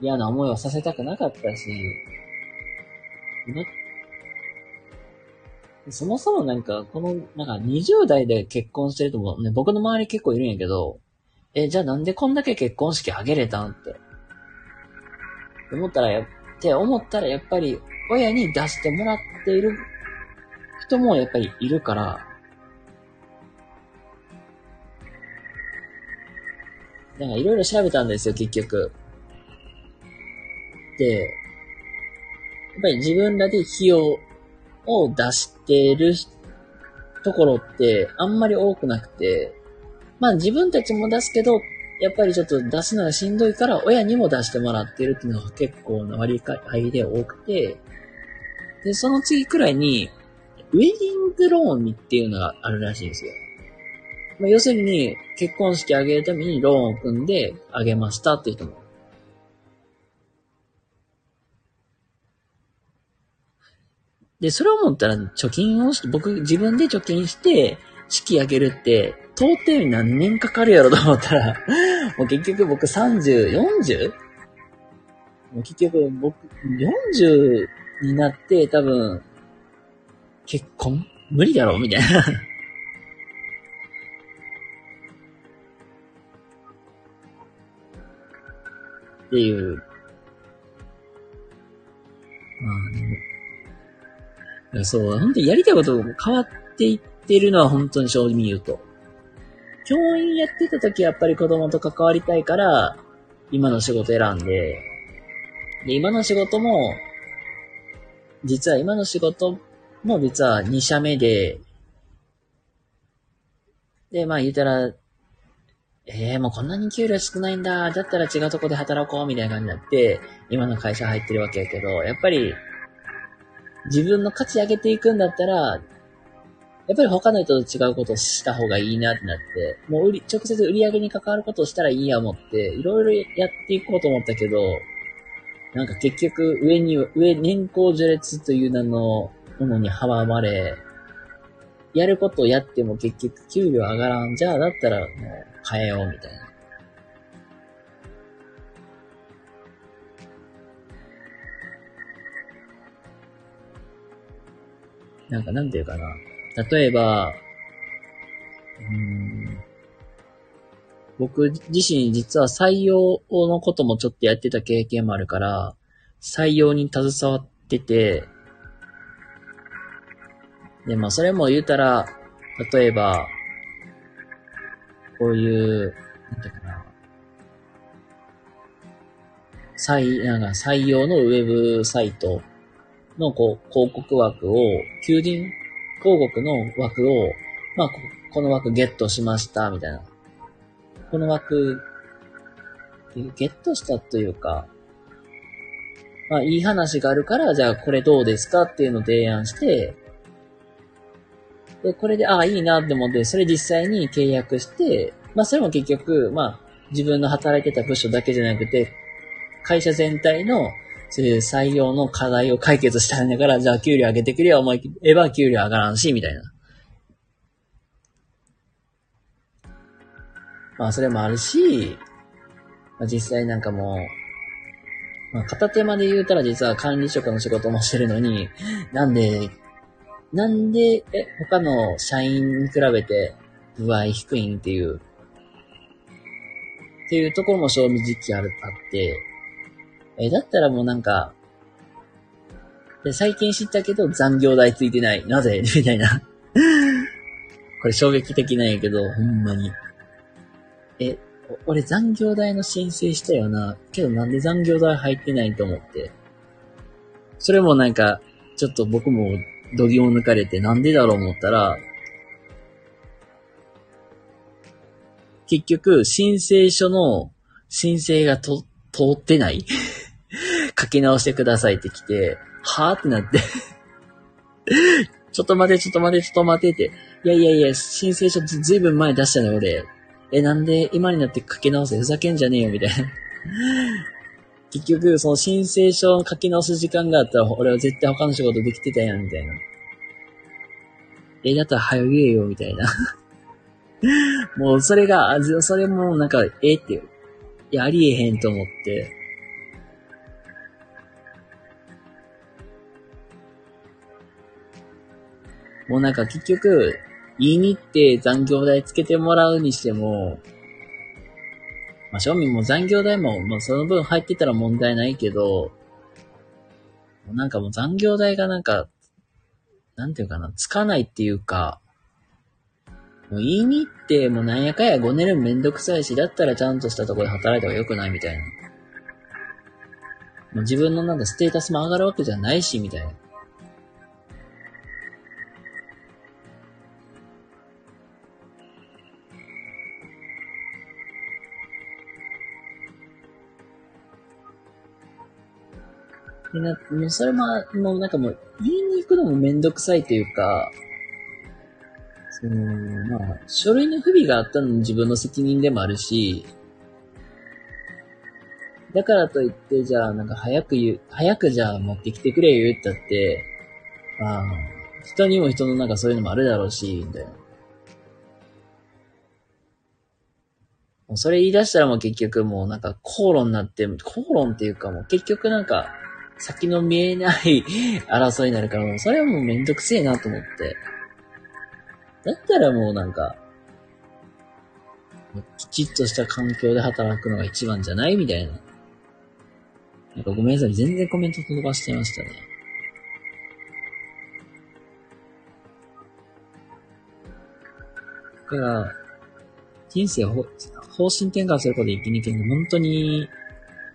嫌な思いをさせたくなかったし、そもそも20代で結婚してるともね、僕の周り結構いるんやけど、じゃあなんでこんだけ結婚式あげれたんって。思ったらやっぱり親に出してもらっている人もやっぱりいるから、いろいろ調べたんですよ、結局。で、やっぱり自分らで費用を出してるところってあんまり多くなくて、まあ自分たちも出すけど、やっぱりちょっと出すのがしんどいから親にも出してもらってるっていうのが結構な割合で多くて、で、その次くらいに、ウェディングローンっていうのがあるらしいんですよ。まあ、要するに、結婚式あげるためにローンを組んであげましたっていう人も。で、それを思ったら自分で貯金して、式あげるって、到底何年かかるやろと思ったら、もう結局僕30、40? もう結局僕40になって多分、結婚無理だろみたいなっていう。まあでも、いやそう、本当にやりたいことが変わっていってるのは本当に正直に言うと。教員やってた時はやっぱり子供と関わりたいから、今の仕事選んで、で、今の仕事も、実は2社目で、で、まあ言うたら、もうこんなに給料少ないんだ、だったら違うとこで働こう、みたいな感じになって、今の会社入ってるわけやけど、やっぱり、自分の価値上げていくんだったら、やっぱり他の人と違うことをした方がいいなってなって、もう直接売り上げに関わることをしたらいいや思って、いろいろやっていこうと思ったけど、なんか結局年功序列という名のものに阻まれ、やることをやっても結局給料上がらん。じゃあだったらもう変えようみたいな。なんかなんていうかな。例えば、僕自身実は採用のこともちょっとやってた経験もあるから、採用に携わってて、で、まあそれも言うたら、例えば、こういう、なんていうかな、採用のウェブサイトのこう広告枠を、求人広告の枠を、まあこの枠ゲットしました、みたいな。この枠、ゲットしたというか、まあいい話があるから、じゃあこれどうですかっていうのを提案して、で、これで、ああ、いいなって思って、それ実際に契約して、まあ、それも結局、まあ、自分の働いてた部署だけじゃなくて、会社全体の、そういう採用の課題を解決したんだから、じゃあ、給料上げてくれよ、思えば給料上がらんし、みたいな。まあ、それもあるし、まあ、実際なんかもう、まあ、片手間で言うたら実は管理職の仕事もしてるのに、なんで、他の社員に比べて、具合低いんっていうところも正直あって、だったらもうなんか、で最近知ったけど残業代ついてない。なぜみたいな。これ衝撃的なんやけど、ほんまに。俺残業代の申請したよな。けどなんで残業代入ってないと思って。それもなんか、ちょっと僕も、度肝を抜かれてなんでだろう思ったら、結局申請書の申請が通ってない書き直してくださいって来て、はぁってなってちょっと待てって。いや、申請書ずいぶん前出したの俺。なんで今になって書き直せ、ふざけんじゃねえよみたいな結局、その申請書を書き直す時間があったら、俺は絶対他の仕事できてたやん、みたいな。だったら早言えよ、みたいな。もう、それもなんか、っていう。いや、ありえへんと思って。もうなんか結局、家に行って残業代つけてもらうにしても、まあ、正味も残業代も、まあ、その分入ってたら問題ないけど、なんかもう残業代がなんか、なんていうかな、つかないっていうか、もう言いに行って、もうなんやかやごねるめんどくさいし、だったらちゃんとしたところで働いた方が良くないみたいな。もう自分のなんかステータスも上がるわけじゃないし、みたいな。もうそれも、もうなんかもう、言いに行くのもめんどくさいというか、まあ、書類の不備があったのも自分の責任でもあるし、だからといって、じゃあ、なんか早くじゃあ持ってきてくれよ、言ったって、まあ、人にも人のなんかそういうのもあるだろうし、みたいな。もうそれ言い出したらもう結局もうなんか口論っていうかもう結局なんか、先の見えない争いになるから、もうそれはもうめんどくせえなと思って。だったらもうなんか、きちっとした環境で働くのが一番じゃないみたいな。なんかごめんなさい、全然コメント飛ばしてましたね。だから、人生を方針転換することで生き抜けるの、本当に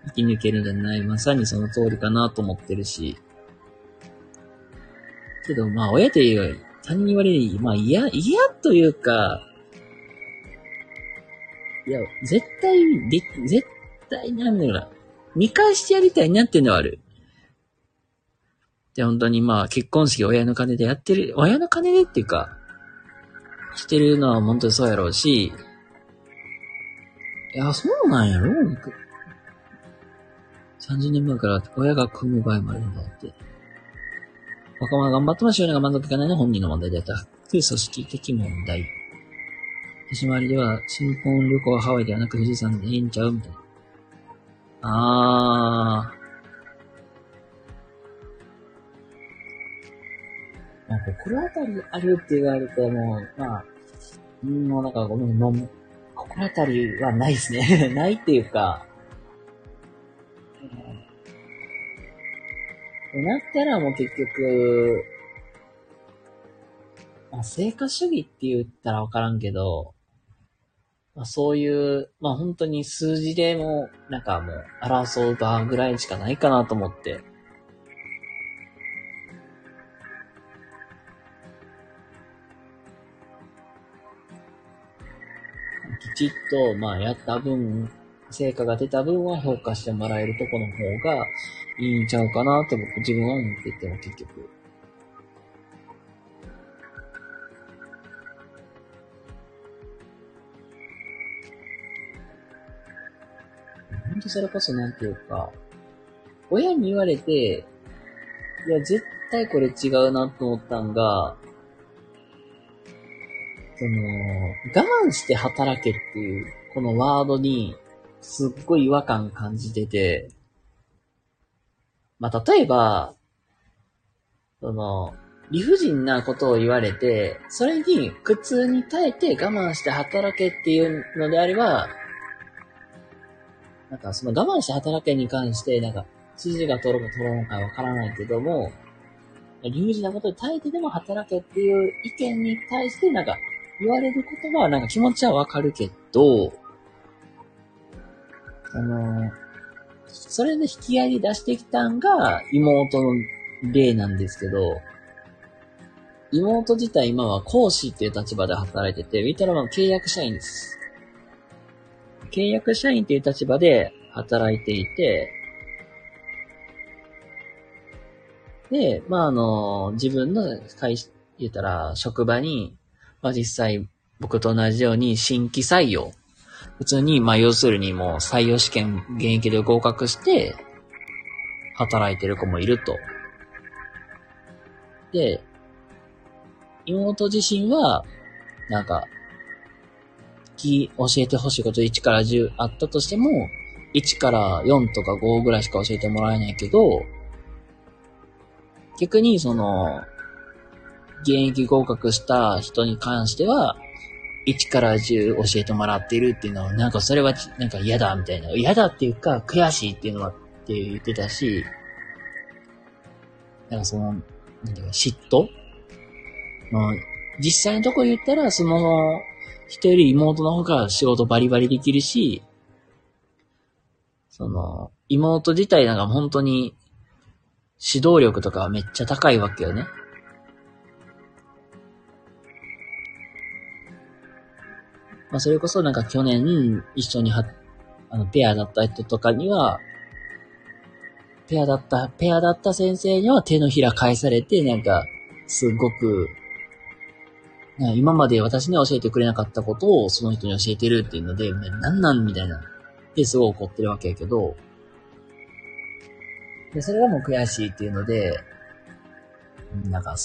生き抜けるんじゃない、まさにその通りかなと思ってるし。けど、まあ、親というより、他人に言われる、まあ、嫌というか、いや、絶対なんだろうな。見返してやりたいなっていうのはある。で、本当にまあ、結婚式親の金でやってる、親の金でっていうか、してるのは本当にそうやろうし、いや、そうなんやろ？ 30 年前から親が組む場合もあるんだって。若者が頑張っても周囲が満足いかないのは本人の問題であった。という組織的問題。私周りでは、新婚旅行はハワイではなく富士山でいいんちゃうみたいな。なんか心当たりあるって言われても、まあ、もうなんかごめん、もう、心当たりはないですね。ないっていうか、なったらもう結局、まあ、成果主義って言ったらわからんけど、まあそういう、まあ本当に数字でも、なんかもう争う場ぐらいしかないかなと思って。きちっと、まあやった分、成果が出た分は評価してもらえるとこの方がいいんちゃうかなと僕自分は思ってても結局。本当それこそなんていうか、親に言われて、いや絶対これ違うなと思ったんが、その、我慢して働けっていう、このワードに、すっごい違和感感じてて、まあ、例えば、その、理不尽なことを言われて、それに苦痛に耐えて我慢して働けっていうのであれば、なんかその我慢して働けに関して、なんか、指示が通るか通らないかわからないけども、理不尽なことに耐えてでも働けっていう意見に対して、なんか、言われる言葉はなんか気持ちはわかるけど、それの引き合いで出してきたんが妹の例なんですけど、妹自体今は講師っていう立場で働いてて、見たらまあ契約社員です。契約社員っていう立場で働いていて、で、まあ自分の言ったら職場に、まあ実際僕と同じように新規採用。普通に、まあ要するにもう採用試験現役で合格して働いてる子もいると。で、妹自身は、なんか、教えてほしいこと1から10あったとしても、1から4とか5ぐらいしか教えてもらえないけど、逆にその、現役合格した人に関しては、1から10教えてもらっているっていうのは、なんかそれは、なんか嫌だみたいな。嫌だっていうか、悔しいっていうのはって言ってたし、なんかその、なんていうか、嫉妬？実際のとこ言ったら、その、人より妹の方が仕事バリバリできるし、その、妹自体なんか本当に、指導力とかめっちゃ高いわけよね。まあ、それこそなんか去年一緒にペアだった人とかには、ペアだった先生には手のひら返されて、なんか、すごく、今まで私には教えてくれなかったことをその人に教えてるっていうので、なんなんみたいな。で、すごい怒ってるわけやけど、で、それがもう悔しいっていうので、なんか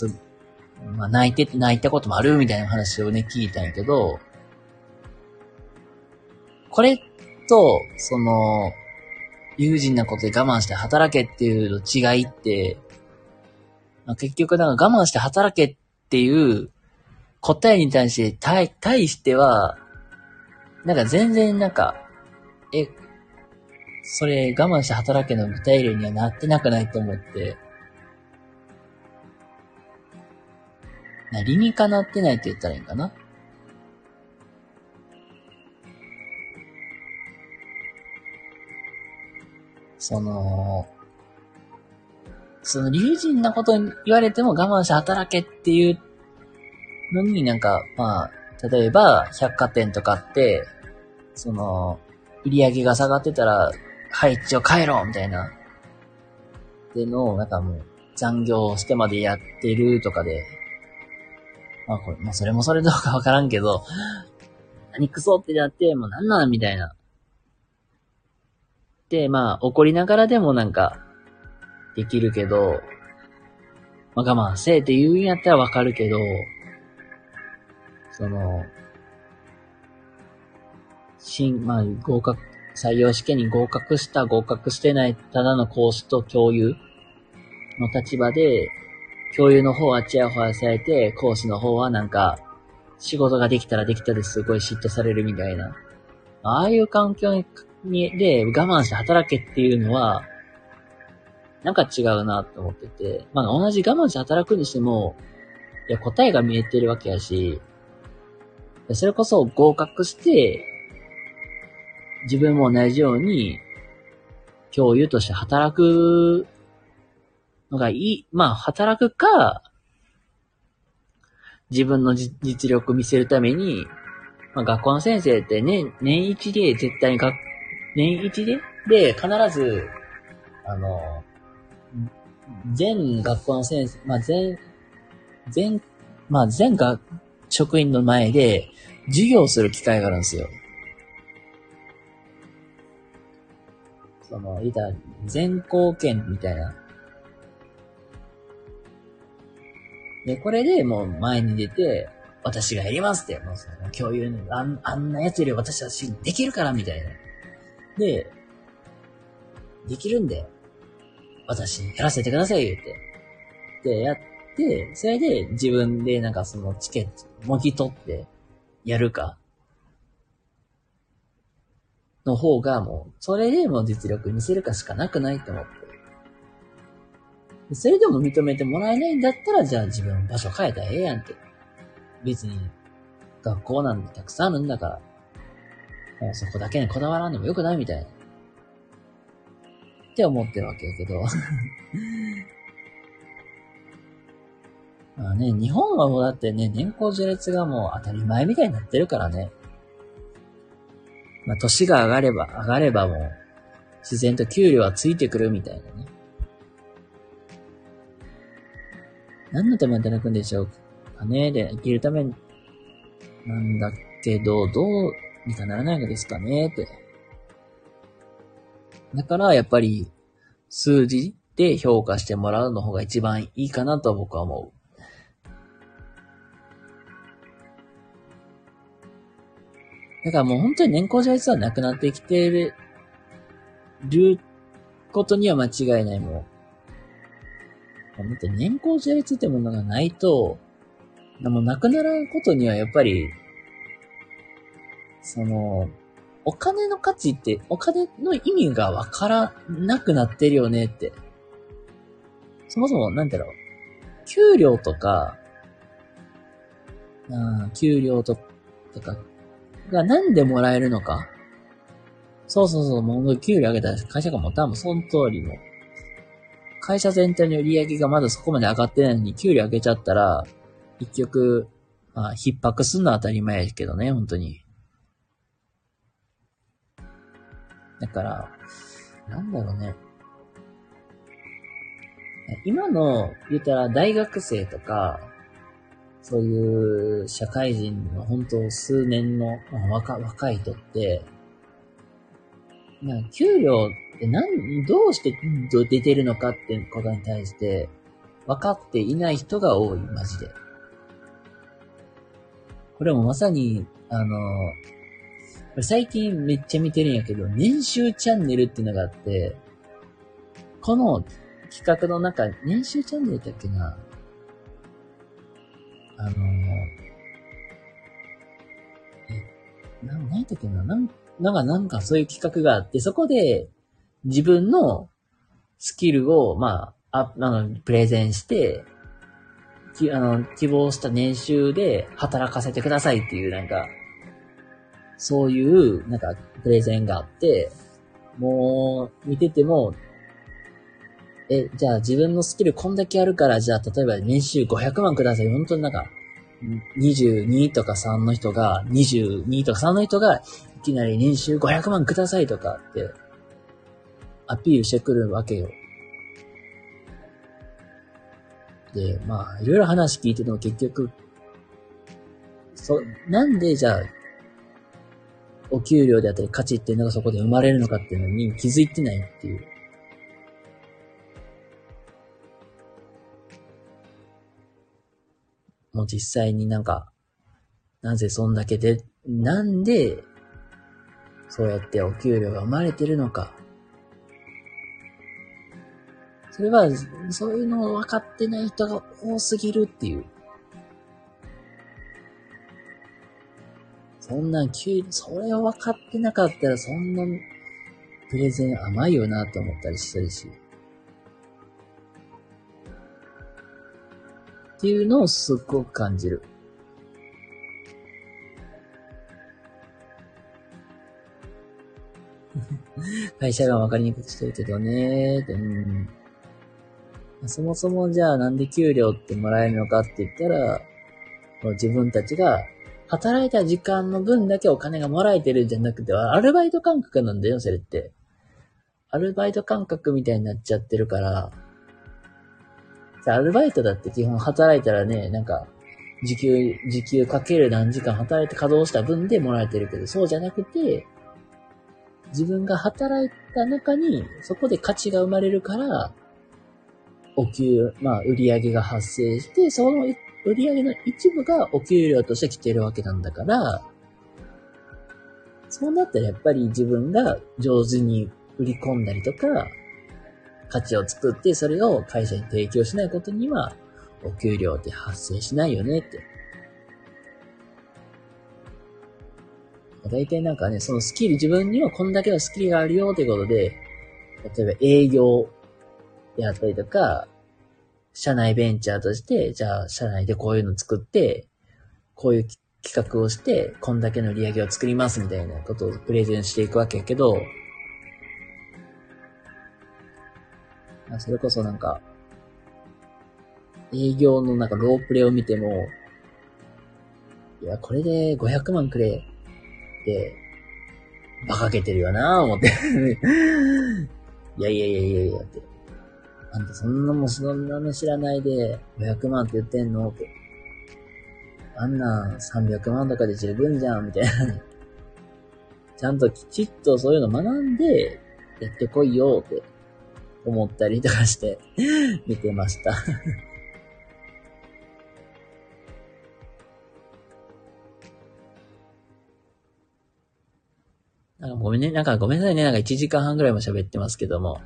まあ、泣いたこともあるみたいな話をね、聞いたんやけど、これと、その、理不尽なことで我慢して働けっていうの違いって、まあ、結局なんか我慢して働けっていう答えに対して、対しては、なんか全然なんか、それ我慢して働けの具体例にはなってなくないと思って、理にかなってないと言ったらいいんかな。その理不尽なことに言われても我慢して働けっていうのになんか、まあ、例えば百貨店とかって、売り上げが下がってたら、はい、一応帰ろうみたいな。での、なんかもう、残業してまでやってるとかで、まあこれ、まあそれもそれどうかわからんけど、何クソってなって、もうなんなんみたいな。で、まあ怒りながらでもなんか、できるけど、まあ我慢せえって言うんやったらわかるけど、まあ、採用試験に合格してない、ただの講師と教諭の立場で、教諭の方はチヤホヤされて、講師の方はなんか、仕事ができたらできたですごい嫉妬されるみたいな。ああいう環境で我慢して働けっていうのは、なんか違うなと思ってて、まあ、同じ我慢して働くにしても、いや、答えが見えてるわけやし、それこそ合格して、自分も同じように、教諭として働くのがいい。まあ、働くか、自分の実力見せるために、まあ、学校の先生って年一で絶対に年一で必ず、全学校の先生、まあ、全職員の前で、授業する機会があるんですよ。全校圏みたいな。で、これでもう前に出て、私がやりますって、もうその共有の、あんなやつより私はできるから、みたいな。で、できるんで、私やらせてください、言って。で、やって、それで自分でなんかそのチケット、もぎ取って、やるか。の方がもう、それでもう実力見せるかしかなくないと思って。それでも認めてもらえないんだったら、じゃあ自分場所変えたらええやんって。別に、学校なんてたくさんあるんだから、もうそこだけにこだわらんでもよくないみたいな。って思ってるわけやけど。まあね、日本はもうだってね、年功序列がもう当たり前みたいになってるからね。まあ、年が上がればもう、自然と給料はついてくるみたいなね。何のために働くんでしょうかね。で、生きるためなんだけど、どうにかならないのですかねって。だから、やっぱり、数字で評価してもらうの方が一番いいかなと僕は思う。だからもう本当に年功序列はなくなってきてることには間違いないもん。だって年功序列ってものがないと、もうなくならんことにはやっぱり、お金の価値って、お金の意味がわからなくなってるよねって。そもそもなんだろう。給料とか、がなんでもらえるのか。そう、もう給料上げたら会社がもたんもその通りも。会社全体の売り上げがまだそこまで上がってないのに給料上げちゃったら、結局、まあ、逼迫するのは当たり前ですけどね、本当に。だから、なんだろうね。今の、言ったら大学生とか、そういう社会人の本当数年の、まあ、若い人って、なんか給料ってどうして出てるのかってことに対して分かっていない人が多い、マジで。これもまさに、最近めっちゃ見てるんやけど、年収チャンネルっていうのがあって、この企画の中、年収チャンネルだっけな、何やったっけな、なんかそういう企画があって、そこで自分のスキルを、まあ、プレゼンして、希望した年収で働かせてくださいっていう、なんか、そういう、なんか、プレゼンがあって、もう、見てても、じゃあ自分のスキルこんだけあるから、じゃあ例えば年収500万ください。本当になんか、22とか3の人が、22とか3の人が、いきなり年収500万くださいとかって、アピールしてくるわけよ。で、まあ、いろいろ話聞いてても結局、なんでじゃあ、お給料であったり価値っていうのがそこで生まれるのかっていうのに気づいてないっていう。もう実際になんか、なぜそんだけで、なんで、そうやってお給料が生まれてるのか。それは、そういうのを分かってない人が多すぎるっていう。それを分かってなかったら、そんな、プレゼン甘いよなと思ったりしてるし。っていうのをすっごく感じる。会社が分かりにくくしてるけどねーって、そもそもじゃあなんで給料ってもらえるのかって言ったら、自分たちが働いた時間の分だけお金がもらえてるんじゃなくて、アルバイト感覚なんだよ、それって。アルバイト感覚みたいになっちゃってるから、アルバイトだって基本働いたらね、なんか、時給かける何時間働いて稼働した分でもらえてるけど、そうじゃなくて、自分が働いた中に、そこで価値が生まれるから、売り上げが発生して、その売り上げの一部がお給料として来てるわけなんだから、そうなったらやっぱり自分が上手に売り込んだりとか、価値を作ってそれを会社に提供しないことにはお給料って発生しないよねって。大体なんかね、そのスキル、自分にはこんだけのスキルがあるよってことで、例えば営業であったりとか、社内ベンチャーとして、じゃあ社内でこういうの作って、こういう企画をして、こんだけの売り上げを作りますみたいなことをプレゼンしていくわけやけど、それこそなんか、営業のなんかロープレを見ても、いや、これで500万くれって、馬鹿げてるよなぁ、思って。いやって。あんたそんなの知らないで、500万って言ってんのって。あんな300万とかで十分じゃん、みたいな。ちゃんときちっとそういうの学んで、やってこいよ、って。思ったりとかして見てました。ごめんなさいね。なんか1時間半ぐらいも喋ってますけども。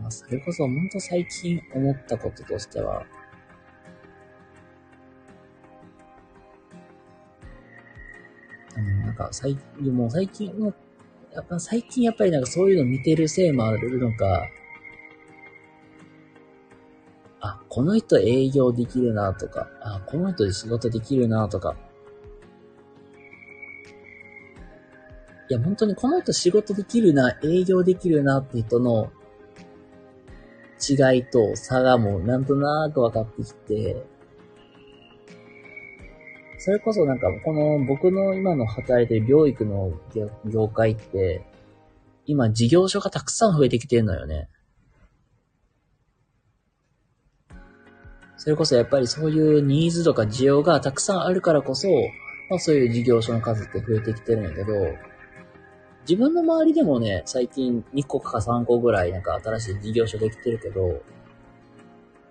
まあ、それこそ本当最近思ったこととしては、最近やっぱりなんかそういうの見てるせいもあるのか、あ、この人営業できるなとか、あ、この人で仕事できるなとか、いや本当にこの人仕事できるな、営業できるなって人の違いと差がもうなんとなく分かってきて、それこそなんか、僕の今の働いてる療育の業界って、今事業所がたくさん増えてきてるのよね。それこそやっぱりそういうニーズとか需要がたくさんあるからこそ、まあそういう事業所の数って増えてきてるんだけど、自分の周りでもね、最近2個か3個ぐらいなんか新しい事業所できてるけど、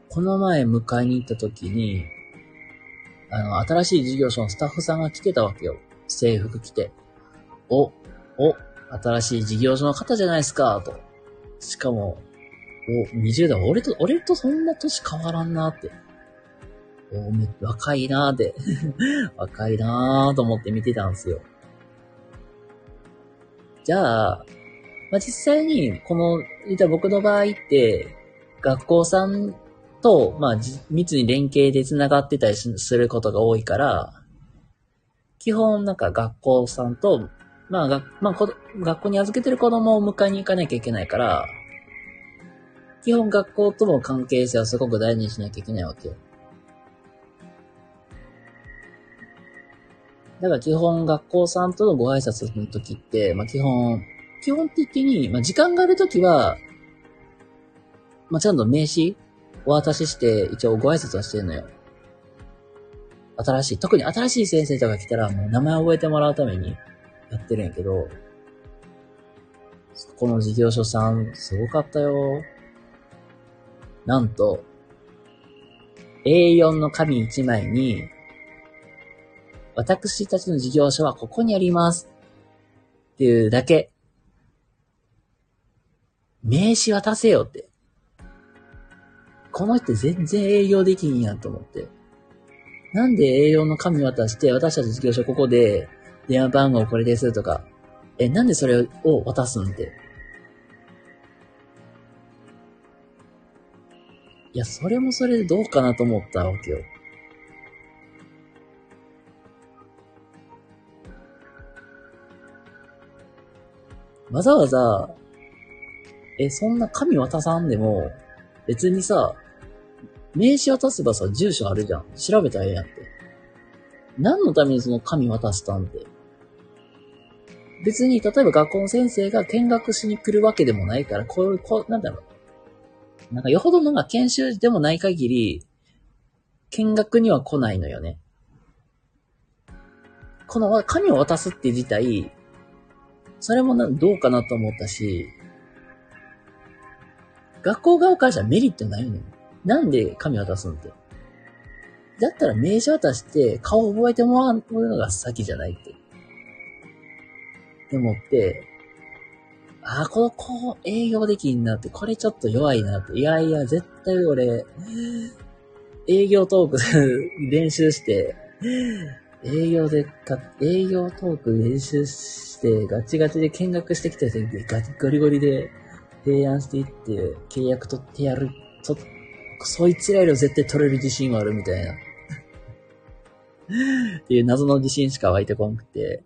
この前迎えに行った時に、新しい事業所のスタッフさんが来てたわけよ。制服着て。新しい事業所の方じゃないですか、と。しかも、20代、俺とそんな年変わらんなって。若いなーって若いなーと思って見てたんですよ。じゃあ、まあ、実際にこの実は僕の場合って学校さんと、まあ、密に連携でつながってたりすることが多いから、基本なんか学校さんと、学校に預けてる子供を迎えに行かなきゃいけないから、基本学校との関係性はすごく大事にしなきゃいけないわけよ。だから基本学校さんとのご挨拶の時って、まあ、基本的に、まあ、時間がある時は、まあ、ちゃんと名刺お渡しして一応ご挨拶はしてるのよ。特に新しい先生とか来たらもう名前覚えてもらうためにやってるんやけど、そこの事業所さんすごかったよ。なんと A4 の紙1枚に、私たちの事業所はここにありますっていうだけ、名刺渡せよって。この人全然営業できんやんと思って、なんで A4 の紙渡して、私たちの事業所ここで電話番号これですとか、なんでそれを渡すんって。いや、それもそれでどうかなと思ったわけよ。わざわざ、そんな紙渡さんでも、別にさ、名刺渡せばさ、住所あるじゃん。調べたらええやんって。何のためにその紙渡したんって。別に、例えば学校の先生が見学しに来るわけでもないから、なんかよほどのが研修でもない限り、見学には来ないのよね。この紙を渡すって自体、それもどうかなと思ったし、学校側からしたらメリットないのよ。なんで紙渡すんって。だったら名刺渡して顔覚えてもらうのが先じゃないって。でもって、この子営業できんなって、これちょっと弱いなって。いやいや、絶対俺、営業トーク練習して、営業トーク練習して、ガチガチで見学してきた人で、ゴリゴリで提案していって、契約取ってやる、そいつらより絶対取れる自信はあるみたいな。っていう謎の自信しか湧いてこなくて。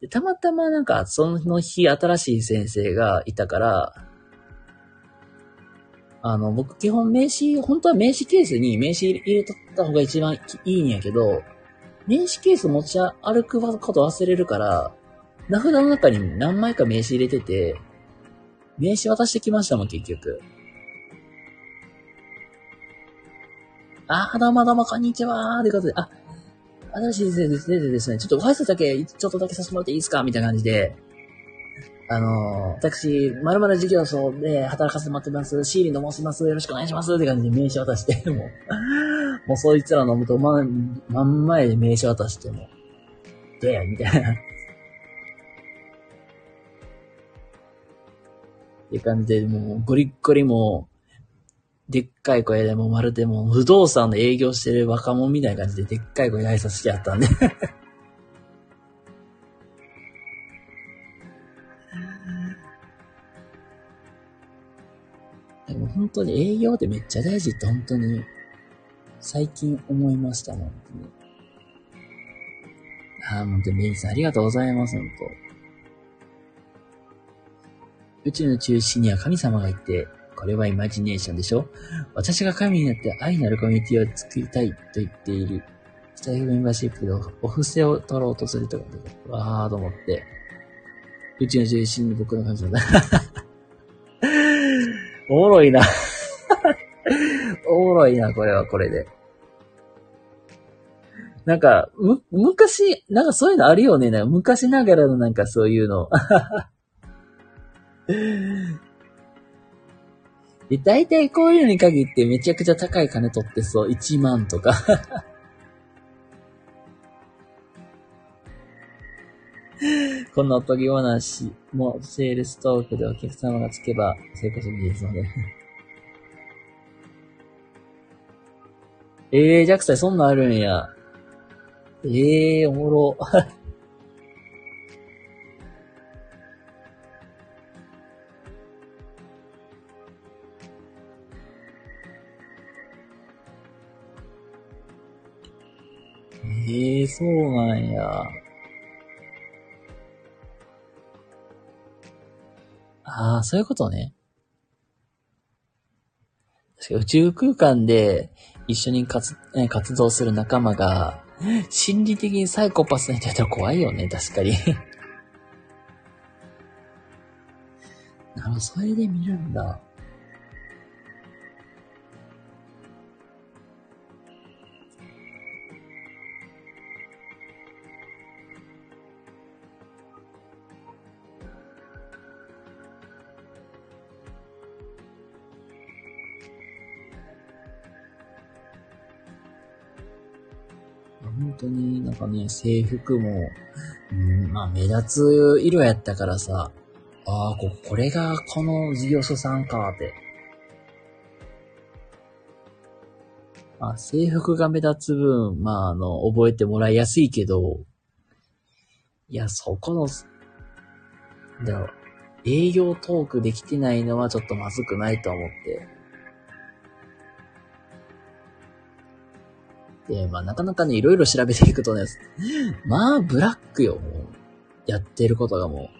で、たまたまなんか、その日新しい先生がいたから、僕基本本当は名刺ケースに名刺入れとった方が一番いいんやけど、名刺ケース持ち歩くこと忘れるから、名札の中に何枚か名刺入れてて、名刺渡してきましたもん、結局。どうも、こんにちはー、ということで、新しい先生でですね、ちょっとご挨拶だけ、ちょっとだけさせてもらっていいですかみたいな感じで、私、〇〇事業所で働かせてもらってます、シーリンと申します、よろしくお願いします、って感じで名刺渡して、もうそいつらのもと真ん前で名刺渡しても、で、みたいな。っていう感じで、もうゴリッゴリもう、でっかい声でもまるでもう不動産で営業してる若者みたいな感じででっかい声で挨拶してあったんででも本当に営業ってめっちゃ大事って本当に最近思いましたもんね。本当にメイさんありがとうございます。本当宇宙の中心には神様がいて、これはイマジネーションでしょ。私が神になって愛なるコミュニティを作りたいと言っているスタイフメンバーシップでお布施を取ろうとするとか、わーと思って。うちの中心に僕の感じだ。おもろいな。おもろいな、これはこれで。なんか、昔、なんかそういうのあるよね。なんか昔ながらのなんかそういうの。で、大体こういうのに限ってめちゃくちゃ高い金取ってそう。1万とか。こんなおとぎ話もセールストークでお客様がつけば成功するんですのでジャクサイそんなんあるんや。おもろ。そうなんや。ああ、そういうことね。確か宇宙空間で一緒に活動する仲間が、心理的にサイコパスな人やったら怖いよね、確かに。なるほど、それで見るんだ。本当になんかね、制服も、まあ目立つ色やったからさ、ああ、これがこの事業所さんかって。まあ制服が目立つ分、まあ覚えてもらいやすいけど、いや、そこの、営業トークできてないのはちょっとまずくないと思って。で、まあなかなかね、いろいろ調べていくとね、まあブラックよ、もう。やってることがも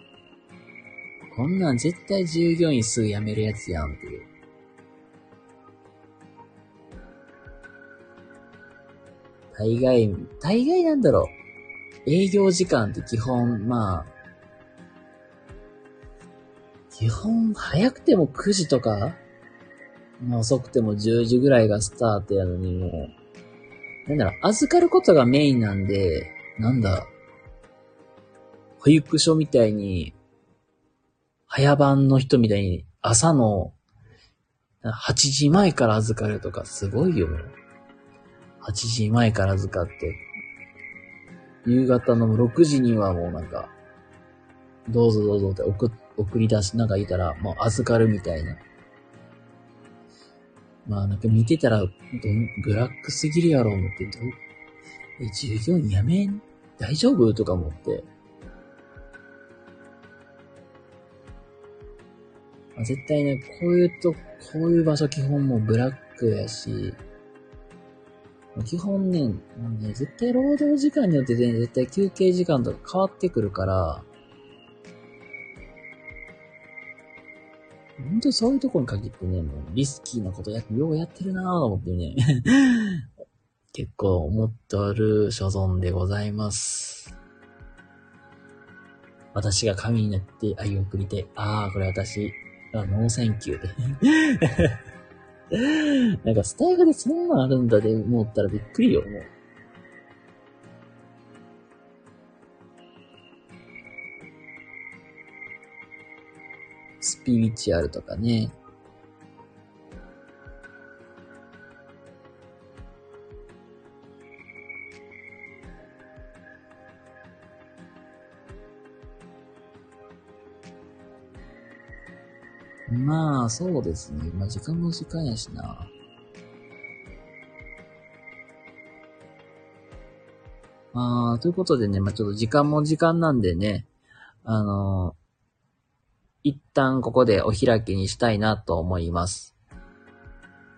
う。こんなん絶対従業員すぐ辞めるやつやんっていう。大概なんだろう。営業時間って基本、まあ、基本早くても9時とか、まあ遅くても10時ぐらいがスタートやのにもう、なんだろ、預かることがメインなんで、なんだ、保育所みたいに、早番の人みたいに、朝の、8時前から預かるとか、すごいよ、ね。8時前から預かって、夕方の6時にはもうなんか、どうぞどうぞって送り出し、なんかいたら、もう預かるみたいな。まあなんか見てたらブラックすぎるやろ思って従業員やめん大丈夫とか思って、まあ、絶対ねこういう場所基本もうブラックやし基本ね、絶対労働時間によってね絶対休憩時間とか変わってくるから本当にそういうところに限ってね、もうリスキーなことようやってるなぁと思ってね、結構思っておる所存でございます。私が神になって愛を送りて、あーこれ私、ノーセンキューで。なんかスタイルでそんなんあるんだで思ったらびっくりよ、もう。スピリチュアルとかね。まあ、そうですね。まあ、時間も時間やしな。まあ、ということでね、まあ、ちょっと時間も時間なんでね、一旦ここでお開きにしたいなと思います。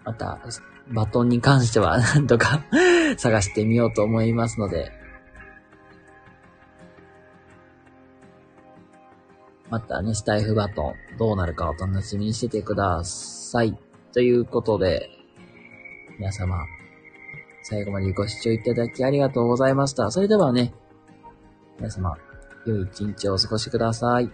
また、バトンに関してはなんとか探してみようと思いますので。またね、スタイフバトン、どうなるかお楽しみにしててください。ということで、皆様、最後までご視聴いただきありがとうございました。それではね、皆様、良い一日をお過ごしください。